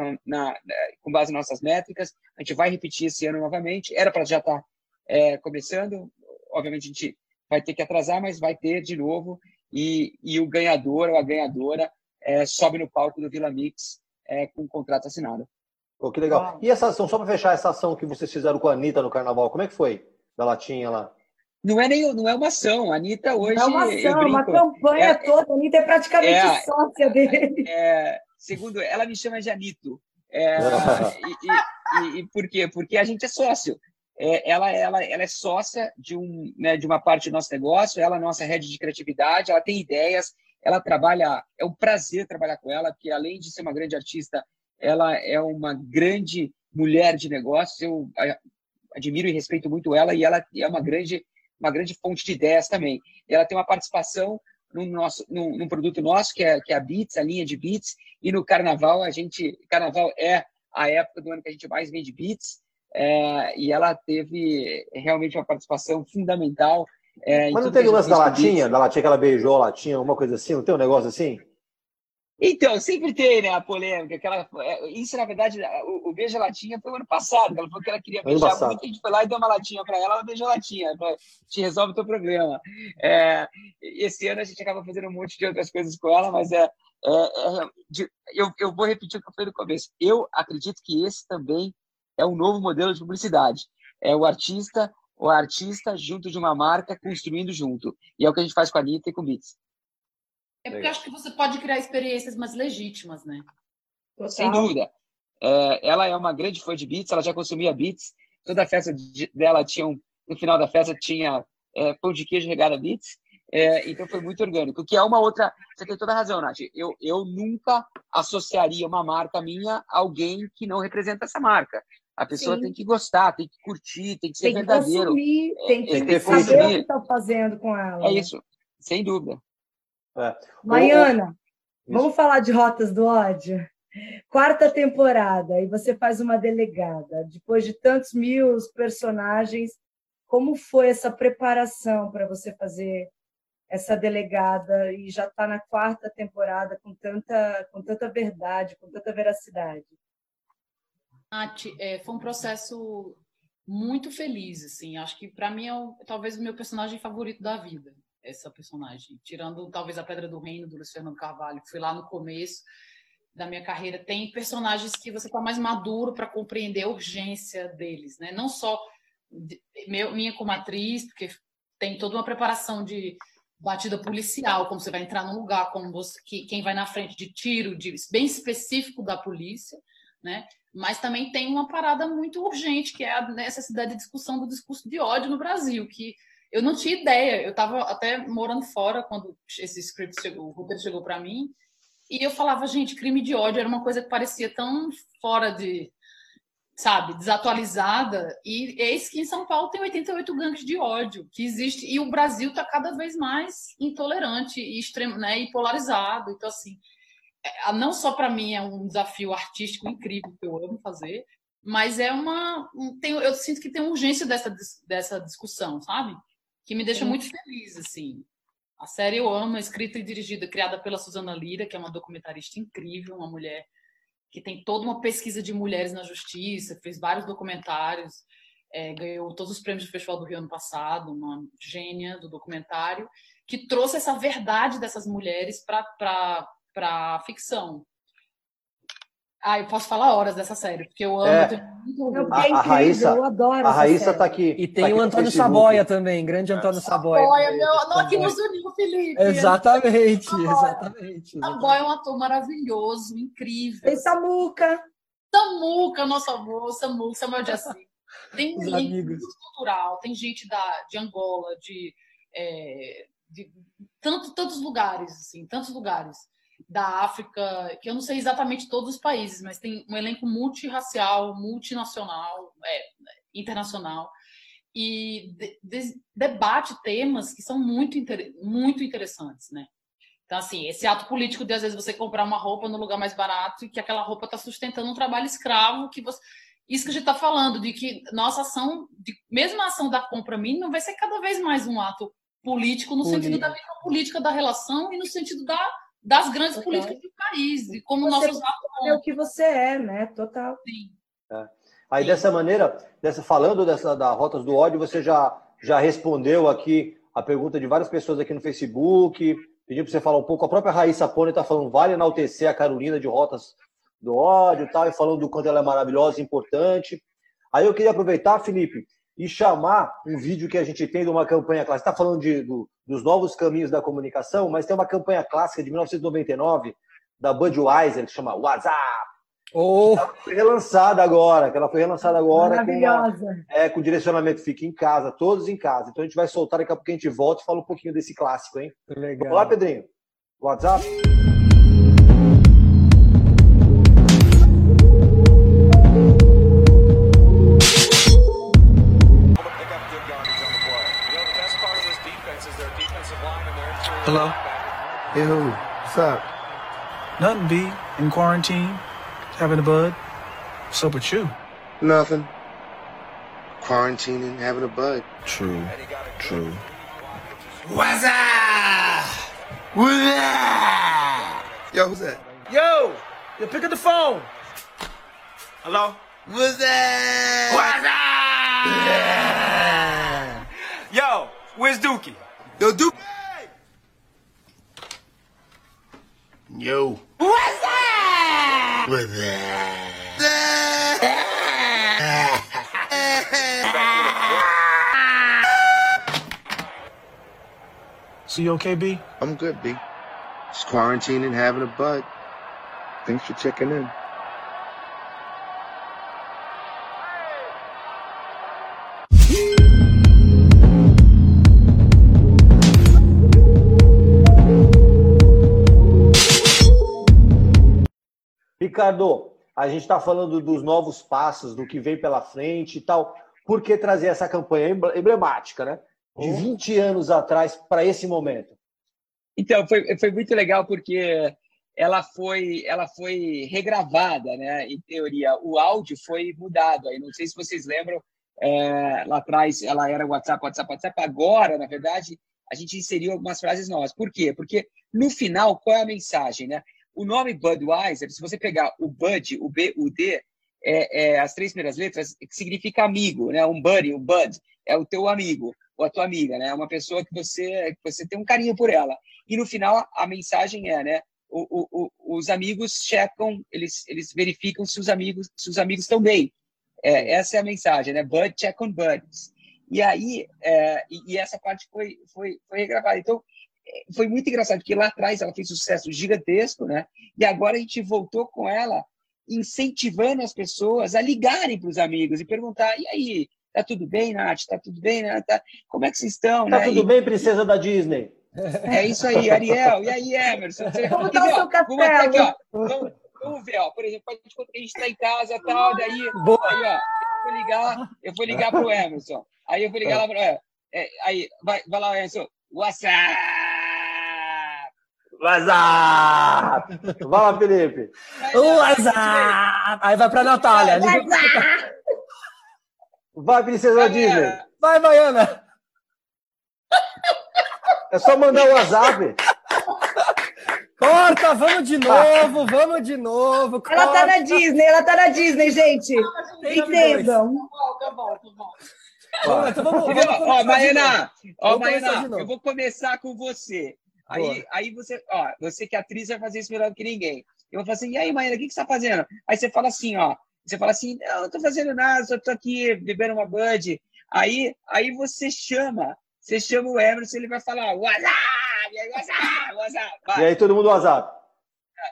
com base em nossas métricas. A gente vai repetir esse ano novamente. Era para já estar começando. Obviamente, a gente vai ter que atrasar, mas vai ter de novo. E o ganhador ou a ganhadora sobe no palco do Villa Mix com um contrato assinado. Pô, que legal. Ah. E essa ação, só para fechar, essa ação que vocês fizeram com a Anitta no Carnaval, como é que foi? Da latinha lá. Não é uma ação. A Anitta hoje... Não é uma ação, é uma campanha toda. A Anitta é praticamente sócia dele. Segundo, ela me chama de Anito. E por quê? Porque a gente é sócio. Ela é sócia de uma parte do nosso negócio, ela é a nossa rede de criatividade, ela tem ideias, ela trabalha... É um prazer trabalhar com ela, porque além de ser uma grande artista, ela é uma grande mulher de negócios. Eu admiro e respeito muito ela, e ela é uma grande fonte de ideias também. Ela tem uma participação num produto nosso, que é a Beats, a linha de Beats, e no Carnaval, Carnaval é a época do ano que a gente mais vende Beats, e ela teve realmente uma participação fundamental. Mas não teve o lance da latinha que ela beijou a latinha, alguma coisa assim? Não tem um negócio assim? Então, sempre tem, né, a polêmica. Isso, na verdade, o beijo latinha foi o ano passado. Ela falou que ela queria beijar muito, a gente foi lá e deu uma latinha para ela beijou a latinha. Te resolve o teu problema. Esse ano a gente acaba fazendo um monte de outras coisas com ela, mas eu vou repetir o que eu falei no começo. Eu acredito que esse também é um novo modelo de publicidade. É o artista junto de uma marca, construindo junto. E é o que a gente faz com a Anitta e com o Beats. É porque eu acho que você pode criar experiências mais legítimas, né? Total. Sem dúvida. Ela é uma grande fã de Beats, ela já consumia Beats. Toda a festa dela no final da festa tinha pão de queijo regado Beats. Então foi muito orgânico. Que é uma outra... Você tem toda a razão, Nath. Eu nunca associaria uma marca minha a alguém que não representa essa marca. A pessoa Sim. tem que gostar, tem que curtir, tem que ser verdadeiro. Tem que saber o que está fazendo com ela. É isso, sem dúvida. Mayana, vamos falar de Rotas do Ódio? 4ª temporada, e você faz uma delegada. Depois de tantos mil personagens, como foi essa preparação para você fazer essa delegada e já está na 4ª temporada com tanta verdade, com tanta veracidade? Nath, foi um processo muito feliz, assim. Acho que para mim talvez o meu personagem favorito da vida. Essa personagem, tirando talvez a Pedra do Reino do Luiz Fernando Carvalho, que foi lá no começo da minha carreira, tem personagens que você está mais maduro para compreender a urgência deles, né? Não só minha como atriz, porque tem toda uma preparação de batida policial, como você vai entrar num lugar, quem vai na frente de tiro, bem específico da polícia, né? Mas também tem uma parada muito urgente, que é a necessidade de discussão do discurso de ódio no Brasil, que eu não tinha ideia, eu estava até morando fora quando esse script chegou, o roteiro chegou para mim, e eu falava, gente, crime de ódio era uma coisa que parecia tão fora de, sabe, desatualizada, e eis que em São Paulo tem 88 gangues de ódio que existe, e o Brasil está cada vez mais intolerante e extremo, né, e polarizado, então assim, não só para mim é um desafio artístico incrível que eu amo fazer, mas eu sinto que tem uma urgência dessa discussão, sabe? Que me deixa muito feliz, assim. A série eu amo, escrita e dirigida, criada pela Suzana Lira, que é uma documentarista incrível, uma mulher que tem toda uma pesquisa de mulheres na justiça, fez vários documentários, ganhou todos os prêmios do Festival do Rio ano passado, uma gênia do documentário, que trouxe essa verdade dessas mulheres para a ficção. Ah, eu posso falar horas dessa série, porque eu amo. Eu adoro essa série. A Raíssa está aqui. E tem o Antônio Saboia também, grande Antônio Saboia. Não, que nos uniu, Felipe. Exatamente. Saboia é um ator maravilhoso, incrível. Tem Samuca, nosso amor, Samuel de Assis. Tem amigos cultural, tem gente de Angola, de tantos lugares, assim, tantos lugares. Da África, que eu não sei exatamente todos os países, mas tem um elenco multirracial, multinacional, internacional, e debate temas que são muito interessantes, né? Então, assim, esse ato político de, às vezes, você comprar uma roupa no lugar mais barato e que aquela roupa está sustentando um trabalho escravo que você... Isso que a gente está falando, de que nossa ação, mesmo a ação da compra mínima, vai ser cada vez mais um ato político no sentido da mesma política da relação e no sentido das grandes políticas do raiz e como você nossos valores. É o que você é, né? Total. Sim. É. Aí, sim, dessa maneira, falando da Rotas do Ódio, você já respondeu aqui a pergunta de várias pessoas aqui no Facebook, pediu para você falar um pouco. A própria Raíssa Pone está falando, vale enaltecer a Carolina de Rotas do Ódio e tal, e falando do quanto ela é maravilhosa e importante. Aí eu queria aproveitar, Felipe, e chamar um vídeo que a gente tem de uma campanha clássica. Você está falando dos novos caminhos da comunicação, mas tem uma campanha clássica de 1999, da Budweiser, que chama WhatsApp. Oh. Que ela foi relançada agora com direcionamento fica em casa, todos em casa. Então a gente vai soltar daqui a pouco, a gente volta e fala um pouquinho desse clássico, hein? Legal. Olá, Pedrinho. WhatsApp. Hello. Hey, who? What's up? Nothing, B. In quarantine. Having a bud? What's up with you? Nothing. Quarantining, having a bud. True. What's up? Yo, who's that? Yo, pick up the phone. Hello? What's that? What's up? Yo, where's Dookie? Yo, Dookie. Hey. Yo. What's up? So you okay, B? I'm good, B. Just quarantining and having a bud. Thanks for checking in. Ricardo, a gente está falando dos novos passos, do que vem pela frente e tal. Por que trazer essa campanha emblemática, né? De 20 anos atrás para esse momento? Então, foi muito legal porque ela foi regravada, né? Em teoria, o áudio foi mudado. Aí, não sei se vocês lembram, lá atrás ela era WhatsApp. Agora, na verdade, a gente inseriu algumas frases novas. Por quê? Porque no final, qual é a mensagem, né? O nome Budweiser, se você pegar o Bud, o B, o D, as três primeiras letras, significa amigo, né? Um buddy, um bud, é o teu amigo, ou a tua amiga, né? Uma pessoa que você tem um carinho por ela. E no final, a mensagem é, né? Os amigos checam, eles verificam se os amigos estão bem. Essa é a mensagem, né? Bud, check on buds. E aí, essa parte foi regravada. Então, foi muito engraçado, porque lá atrás ela fez um sucesso gigantesco, né? E agora a gente voltou com ela incentivando as pessoas a ligarem para os amigos e perguntar, e aí, tá tudo bem, Nath? Tá tudo bem, Nath? Como é que vocês estão? Tá, né? Tudo bem, princesa da Disney? É isso aí, Ariel. E aí, Emerson? Como tá o seu castelo? Vamos aqui, ó. Vamos ver, ó. Por exemplo, a gente tá em casa e tal, daí... Boa. Aí, ó, eu vou ligar pro Emerson. Aí eu vou ligar lá para aí, vai lá, Emerson. WhatsApp! Vai lá, Felipe! WhatsApp! Aí vai pra Natália! Vai, princesa Disney! Vai, Mayana! É só mandar o WhatsApp! Corta! Vamos de novo! Corta. Ela tá na Disney, gente! Entendam! Tá bom! Então vamos Mayana, eu vou começar com você. Aí você, ó, você que é atriz vai fazer isso melhor do que ninguém. Eu vou falar assim, e aí, Mayana, o que você tá fazendo? Aí você fala assim, ó, não, não tô fazendo nada, só tô aqui bebendo uma Bud. Aí você chama o Emerson, ele vai falar, WhatsApp. E aí todo mundo WhatsApp.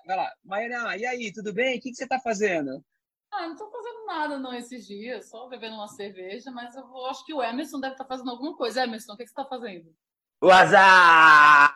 Vai lá, Mayana, e aí, tudo bem? O que você tá fazendo? Ah, não tô fazendo nada não esses dias, só bebendo uma cerveja, mas eu acho que o Emerson deve estar fazendo alguma coisa. Emerson, o que você tá fazendo? WhatsApp!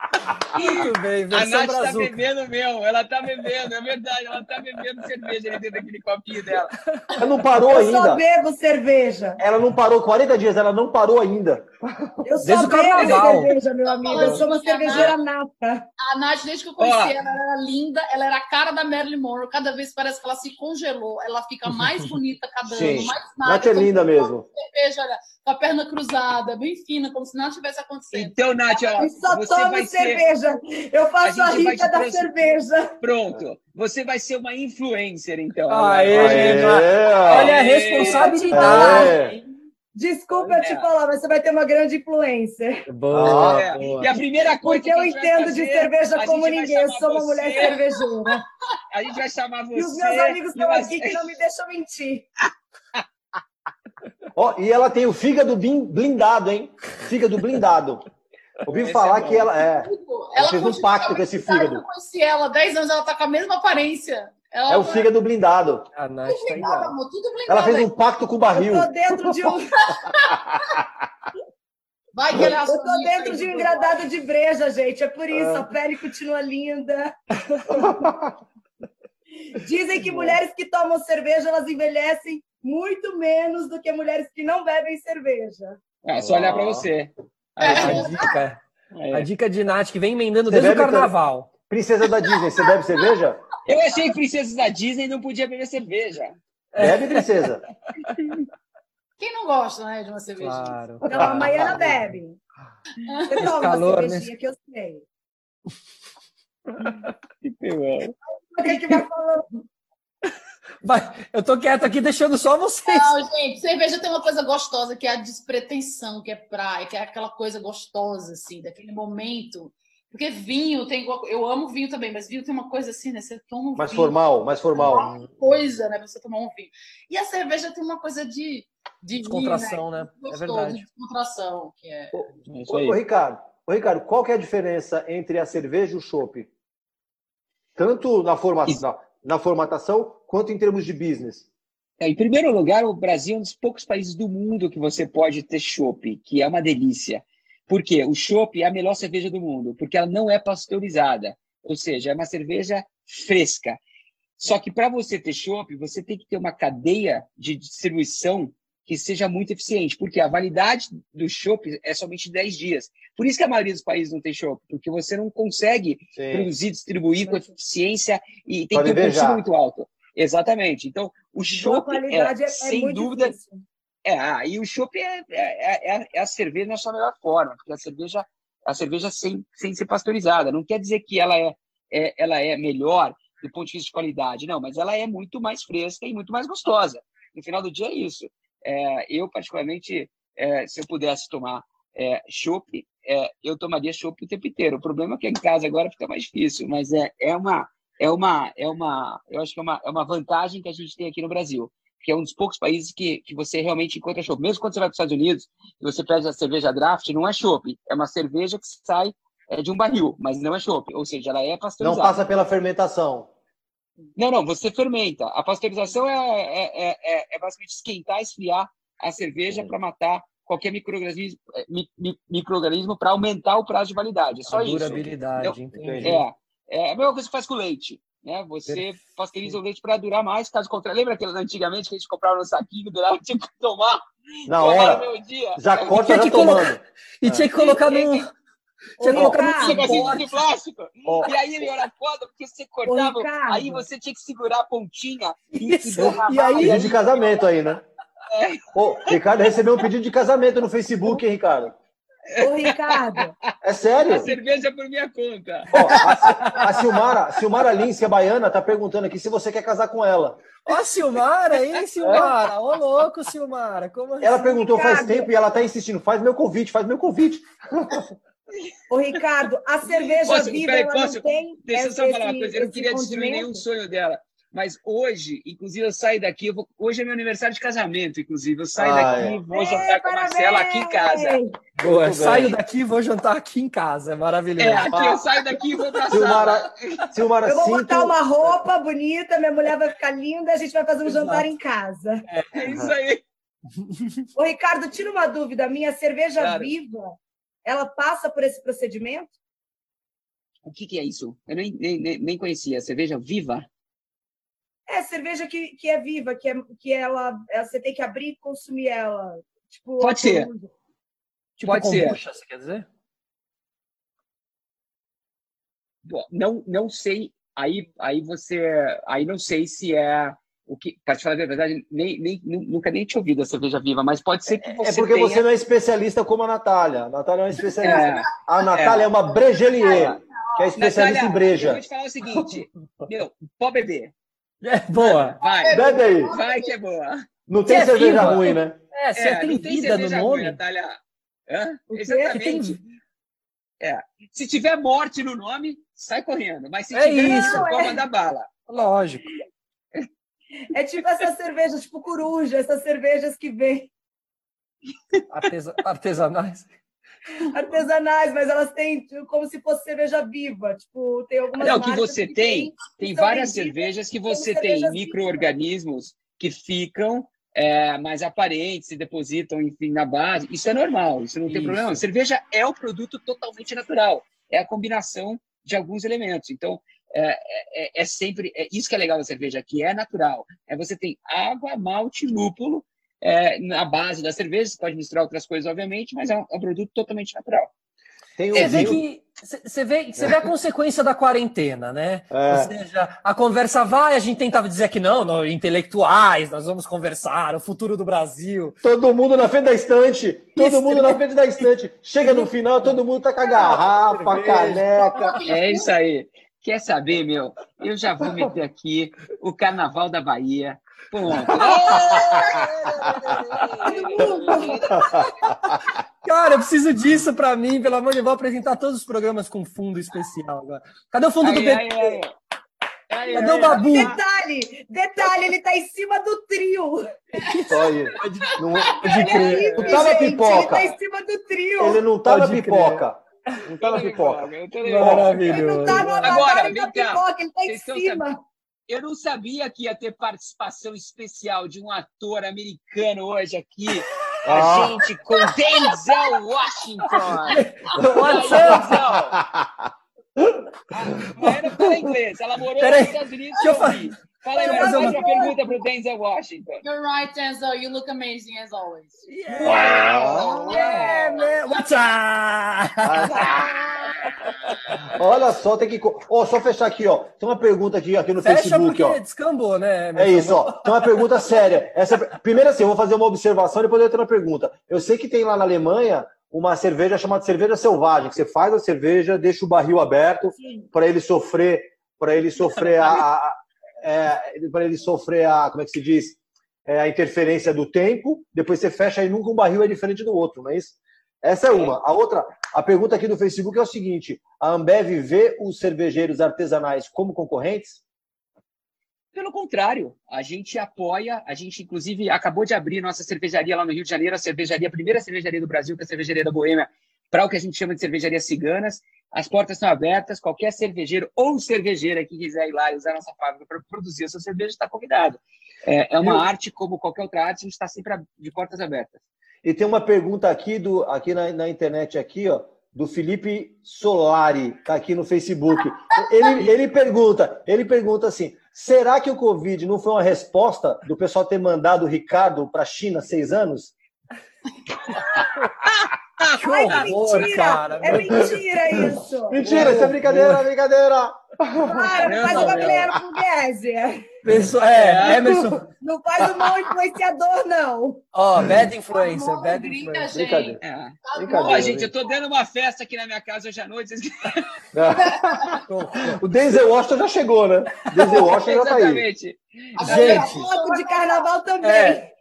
Muito bem, a Nath tá bebendo mesmo, ela tá bebendo, é verdade, ela tá bebendo cerveja ali dentro daquele copinho dela. Ela não parou ainda. Eu só bebo cerveja. Ela não parou, 40 dias, ela não parou ainda. Eu só bebo cerveja, meu amigo, eu sou uma cervejeira nata. A Nath, desde que eu conheci ela, ela era linda, ela era a cara da Marilyn Monroe, cada vez parece que ela se congelou, ela fica mais bonita cada ano, mais nada. Nath é linda mesmo. Cerveja, olha, com a perna cruzada, bem fina, como se nada tivesse acontecendo. Então, Nath, ó, você vai ser... cerveja. Eu faço a rica da cerveja. Pronto. Você vai ser uma influencer, então. Olha a responsabilidade. Desculpa eu te falar, mas você vai ter uma grande influencer. Boa, boa. E a primeira coisa que eu entendo fazer, de cerveja como ninguém. Eu sou uma mulher cervejeira. A gente vai chamar você. E os meus amigos estão aqui que não me deixam mentir. Oh, e ela tem o fígado blindado, hein? Fígado blindado. Ouvi falar que ela fez um pacto com esse fígado. Eu conheci ela há 10 anos, ela tá com a mesma aparência. Ela o fígado blindado. A Nath tá blindado, amor, tudo blindado. Ela fez um pacto com o barril. Eu tô dentro de um... Vai, que ela eu tô dentro de um engradado de breja, gente. É por isso, a pele continua linda. Dizem que mulheres que tomam cerveja, elas envelhecem muito menos do que mulheres que não bebem cerveja. É só olhar pra você. A dica de Nath que vem emendando você desde o carnaval. Princesa da Disney, você bebe cerveja? Eu achei princesa da Disney e não podia beber cerveja. Bebe, princesa. Quem não gosta, né, de uma cervejinha? Claro. Então, a Mayana bebe. Você toma calor, uma cervejinha, né? Que eu sei. Que pior. O que vai falando? Eu tô quieto aqui deixando só vocês. Não, gente, cerveja tem uma coisa gostosa que é a despretensão, que é praia, que é aquela coisa gostosa, assim, daquele momento. Porque vinho tem... Eu amo vinho também, mas vinho tem uma coisa assim, né? Você toma um mais vinho. Mais formal. É uma coisa, né? Você tomar um vinho. E a cerveja tem uma coisa de descontração, vinho, né? Gostoso, é verdade. Descontração, que é... Ricardo, qual que é a diferença entre a cerveja e o chopp? Tanto na formação... na formatação, quanto em termos de business? Em primeiro lugar, o Brasil é um dos poucos países do mundo que você pode ter chopp, que é uma delícia. Por quê? O chopp é a melhor cerveja do mundo, porque ela não é pasteurizada, ou seja, é uma cerveja fresca. Só que para você ter chopp, você tem que ter uma cadeia de distribuição que seja muito eficiente, porque a validade do chopp é somente 10 dias. Por isso que a maioria dos países não tem chopp, porque você não consegue produzir, distribuir com eficiência e tem que ter um consumo muito alto. Exatamente. Então, o chopp é sem dúvida... difícil. E o chopp é a cerveja na sua melhor forma, porque a cerveja sem ser pasteurizada. Não quer dizer que ela é melhor do ponto de vista de qualidade, não, mas ela é muito mais fresca e muito mais gostosa. No final do dia é isso. Eu, particularmente, se eu pudesse tomar chopp, eu tomaria chopp o tempo inteiro. O problema é que em casa agora fica mais difícil, mas eu acho que é uma vantagem que a gente tem aqui no Brasil, que é um dos poucos países que você realmente encontra chopp. Mesmo quando você vai para os Estados Unidos e você pede a cerveja draft, não é chopp, é uma cerveja que sai de um barril, mas não é chopp, ou seja, ela é pasteurizada. Não passa pela fermentação. Não, você fermenta. A pasteurização é basicamente esquentar, esfriar a cerveja para matar qualquer micro-organismo para aumentar o prazo de validade. É só a durabilidade, isso. Durabilidade, então, é a mesma coisa que faz com o leite, né? Você pasteuriza o leite para durar mais, caso contrário. Lembra aqueles antigamente que a gente comprava no saquinho, durava, tinha que tomar na hora, meu dia. Já corta, já tomando. E tinha que colocar no... Você colocava um negocinho de plástico, e aí ele era foda, porque você cortava, aí você tinha que segurar a pontinha. E aí... Pedido de casamento aí, né? Ricardo recebeu um pedido de casamento no Facebook, hein, Ricardo? Ricardo! É sério? A cerveja é por minha conta. A Silmara Lins, que é baiana, tá perguntando aqui se você quer casar com ela. Silmara, hein, Silmara? Louco, Silmara! Como assim? Ela perguntou faz tempo e ela tá insistindo, faz meu convite. Ricardo, a cerveja viva, ela não tem... Deixa eu só falar uma coisa, eu não queria destruir nenhum sonho dela, mas hoje, inclusive, eu saio daqui, hoje é meu aniversário de casamento, inclusive, eu saio daqui, vou jantar com a Marcela aqui em casa. Boa, eu saio daqui e vou jantar aqui em casa, maravilhoso. Eu saio daqui e vou pra sala. Eu vou botar uma roupa bonita, minha mulher vai ficar linda, a gente vai fazer um jantar em casa. É isso aí. Ricardo, tira uma dúvida minha, cerveja viva... Ela passa por esse procedimento? O que é isso? Eu nem conhecia. Cerveja viva? É, cerveja que é viva, que ela você tem que abrir e consumir ela. Tipo, pode ser. Tipo pode ser. Kombucha, você quer dizer? Não sei. Aí não sei se é o que. Para te falar a verdade, nunca nem tinha ouvido a cerveja viva, mas pode ser que você. É porque você não é especialista como a Natália. A Natália não é especialista. A Natália é uma brejelier, que é especialista Natália, em breja. Eu vou te falar o seguinte: pode beber. É boa. Vai. Bebe aí. Vai que é boa. Não tem cerveja viva. Ruim, né? É, você tem vida no nome. Ruim, Natália. Hã? Exatamente. Se tiver morte no nome, sai correndo. Mas se tiver isso, toma da bala. Lógico. É tipo essas cervejas, tipo coruja, essas cervejas que vêm. Artesanais. Artesanais, mas elas têm como se fosse cerveja viva. Tipo, tem algumas que você tem várias cervejas que você tem micro-organismos que ficam mais aparentes, se depositam, enfim, na base. Isso é normal, isso não tem problema. Cerveja é um produto totalmente natural. É a combinação de alguns elementos. Então, é sempre... isso que é legal da cerveja, que é natural. Você tem água, malte, lúpulo, na base da cerveja, você pode misturar outras coisas, obviamente, mas é um produto totalmente natural. Você vê a consequência da quarentena, né? Ou seja, a conversa vai, a gente tentava dizer que não, intelectuais, nós vamos conversar, o futuro do Brasil. Todo mundo na frente da estante, chega no final, todo mundo tá com a garrafa, a caneca. É isso aí. Quer saber, meu? Eu já vou meter aqui o Carnaval da Bahia. Ponto. Cara, eu preciso disso pra mim, pelo amor de Deus. Vou apresentar todos os programas com fundo especial agora. Cadê o fundo do BBB? Cadê o Babu? Detalhe, ele tá em cima do trio. Não tá na pipoca. Ele tá em cima do trio. Ele não tá na pipoca. Não tá na pipoca. Maravilhoso. Ele não tá na pipoca, ele tá em cima. Eu não sabia que ia ter participação especial de um ator americano hoje aqui. A gente com Denzel Washington. Mas ela fala inglês. Ela morou nos Estados Unidos. Fala aí, mais uma pergunta pro Denzel Washington. You're right, Denzel. You look amazing as always. Yeah. Wow. Yeah, man. What's up? Olha só, tem que. Ó, só fechar aqui, ó. Tem uma pergunta aqui no Facebook, ó. Descambou, né? É isso, ó. Tem uma pergunta séria. Primeiro, assim, eu vou fazer uma observação e depois eu tenho uma pergunta. Eu sei que tem lá na Alemanha uma cerveja chamada cerveja selvagem, que você faz a cerveja, deixa o barril aberto para ele sofrer a como é que se diz? A interferência do tempo, depois você fecha e nunca um barril é diferente do outro, não é isso? Essa é uma. A outra, a pergunta aqui do Facebook é o seguinte: a Ambev vê os cervejeiros artesanais como concorrentes? Pelo contrário, a gente apoia, a gente inclusive acabou de abrir nossa cervejaria lá no Rio de Janeiro, a primeira cervejaria do Brasil, que é a cervejaria da Boêmia, para o que a gente chama de cervejarias ciganas. As portas estão abertas, qualquer cervejeiro ou cervejeira que quiser ir lá e usar a nossa fábrica para produzir a sua cerveja está convidado. É uma arte como qualquer outra arte, a gente está sempre de portas abertas. E tem uma pergunta aqui, na internet, aqui, ó, do Felipe Solari, tá aqui no Facebook. Ele pergunta assim, será que o Covid não foi uma resposta do pessoal ter mandado o Ricardo para a China há 6 anos? Que horror, cara. É mentira isso. Mentira, isso é brincadeira. Claro, não faz o Gabriela Pugliesi. Emerson. Não faz o mal influenciador, não. Ó, bad influencer, bad influencer. Brincadeira. Ó, gente, eu tô dando uma festa aqui na minha casa hoje à noite. O Denzel Washington já chegou, né? Denzel Washington já tá aí. Exatamente. A foto de carnaval também.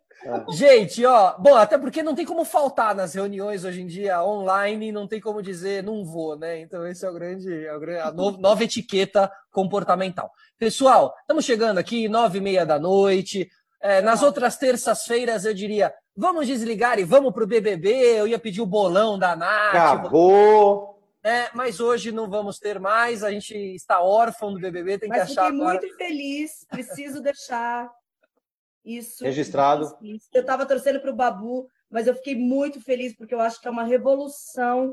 Gente, ó, bom, até porque não tem como faltar nas reuniões hoje em dia online, não tem como dizer não vou, né? Então esse é a nova etiqueta comportamental. Pessoal, estamos chegando aqui 9:30 da noite, nas outras terças-feiras eu diria, vamos desligar e vamos pro BBB, eu ia pedir o bolão da Nath. Acabou! Mas hoje não vamos ter mais, a gente está órfão do BBB, tem que achar agora. Mas fiquei muito feliz, preciso deixar... Isso. Registrado. Isso. Eu estava torcendo para o Babu, mas eu fiquei muito feliz porque eu acho que é uma revolução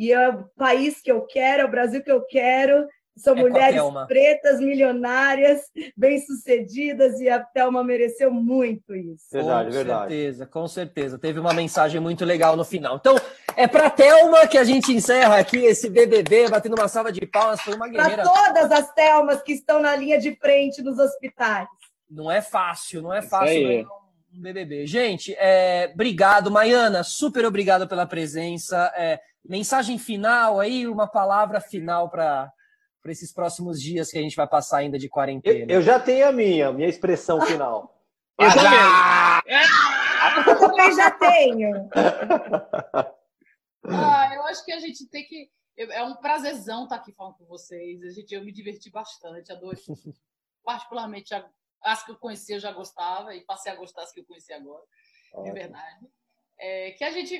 e é o país que eu quero, é o Brasil que eu quero. São mulheres pretas, milionárias, bem-sucedidas, e a Thelma mereceu muito isso. Verdade. Com certeza. Teve uma mensagem muito legal no final. Então, é pra Thelma que a gente encerra aqui esse BBB, batendo uma salva de palmas. Foi uma guerreira. Para todas as Thelmas que estão na linha de frente nos hospitais. Não é fácil ganhar um BBB. Gente, obrigado. Mayana, super obrigado pela presença. Mensagem final aí, uma palavra final para esses próximos dias que a gente vai passar ainda de quarentena. Eu já tenho a minha expressão final. Eu também já tenho. Eu acho que a gente tem que... É um prazerzão estar aqui falando com vocês. Eu me diverti bastante, adorei. Particularmente as que eu conhecia eu já gostava e passei a gostar as que eu conheci agora, de verdade.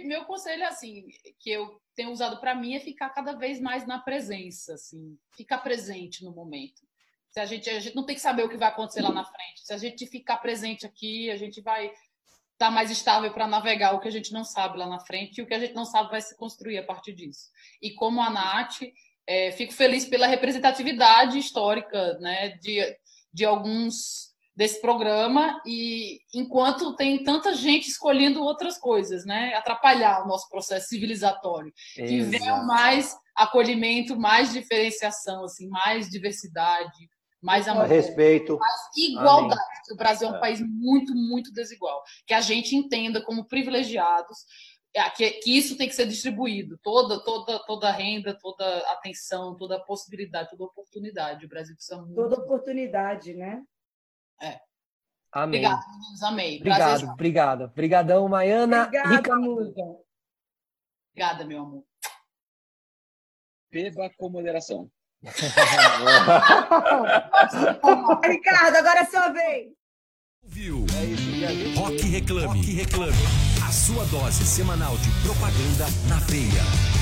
Meu conselho, assim, que eu tenho usado para mim é ficar cada vez mais na presença, assim, ficar presente no momento. Se a gente não tem que saber o que vai acontecer lá na frente. Se a gente ficar presente aqui, a gente vai estar mais estável para navegar o que a gente não sabe lá na frente, e o que a gente não sabe vai se construir a partir disso. E como a Nath, fico feliz pela representatividade histórica, né, de alguns... desse programa, e enquanto tem tanta gente escolhendo outras coisas, né? Atrapalhar o nosso processo civilizatório. Que venham mais acolhimento, mais diferenciação, assim, mais diversidade, mais amor, respeito, mais igualdade. Amém. O Brasil é um país muito, muito desigual. Que a gente entenda como privilegiados, que isso tem que ser distribuído. Toda renda, toda atenção, toda possibilidade, toda oportunidade. O Brasil precisa muito. Toda oportunidade, né? Amém. Obrigado, meninos, amei. Obrigado. Obrigadão, Mayana. Obrigada, meu amor. Beba com moderação. Ricardo, agora é sua vez. Viu? Rock Reclame. A sua dose semanal de propaganda na veia.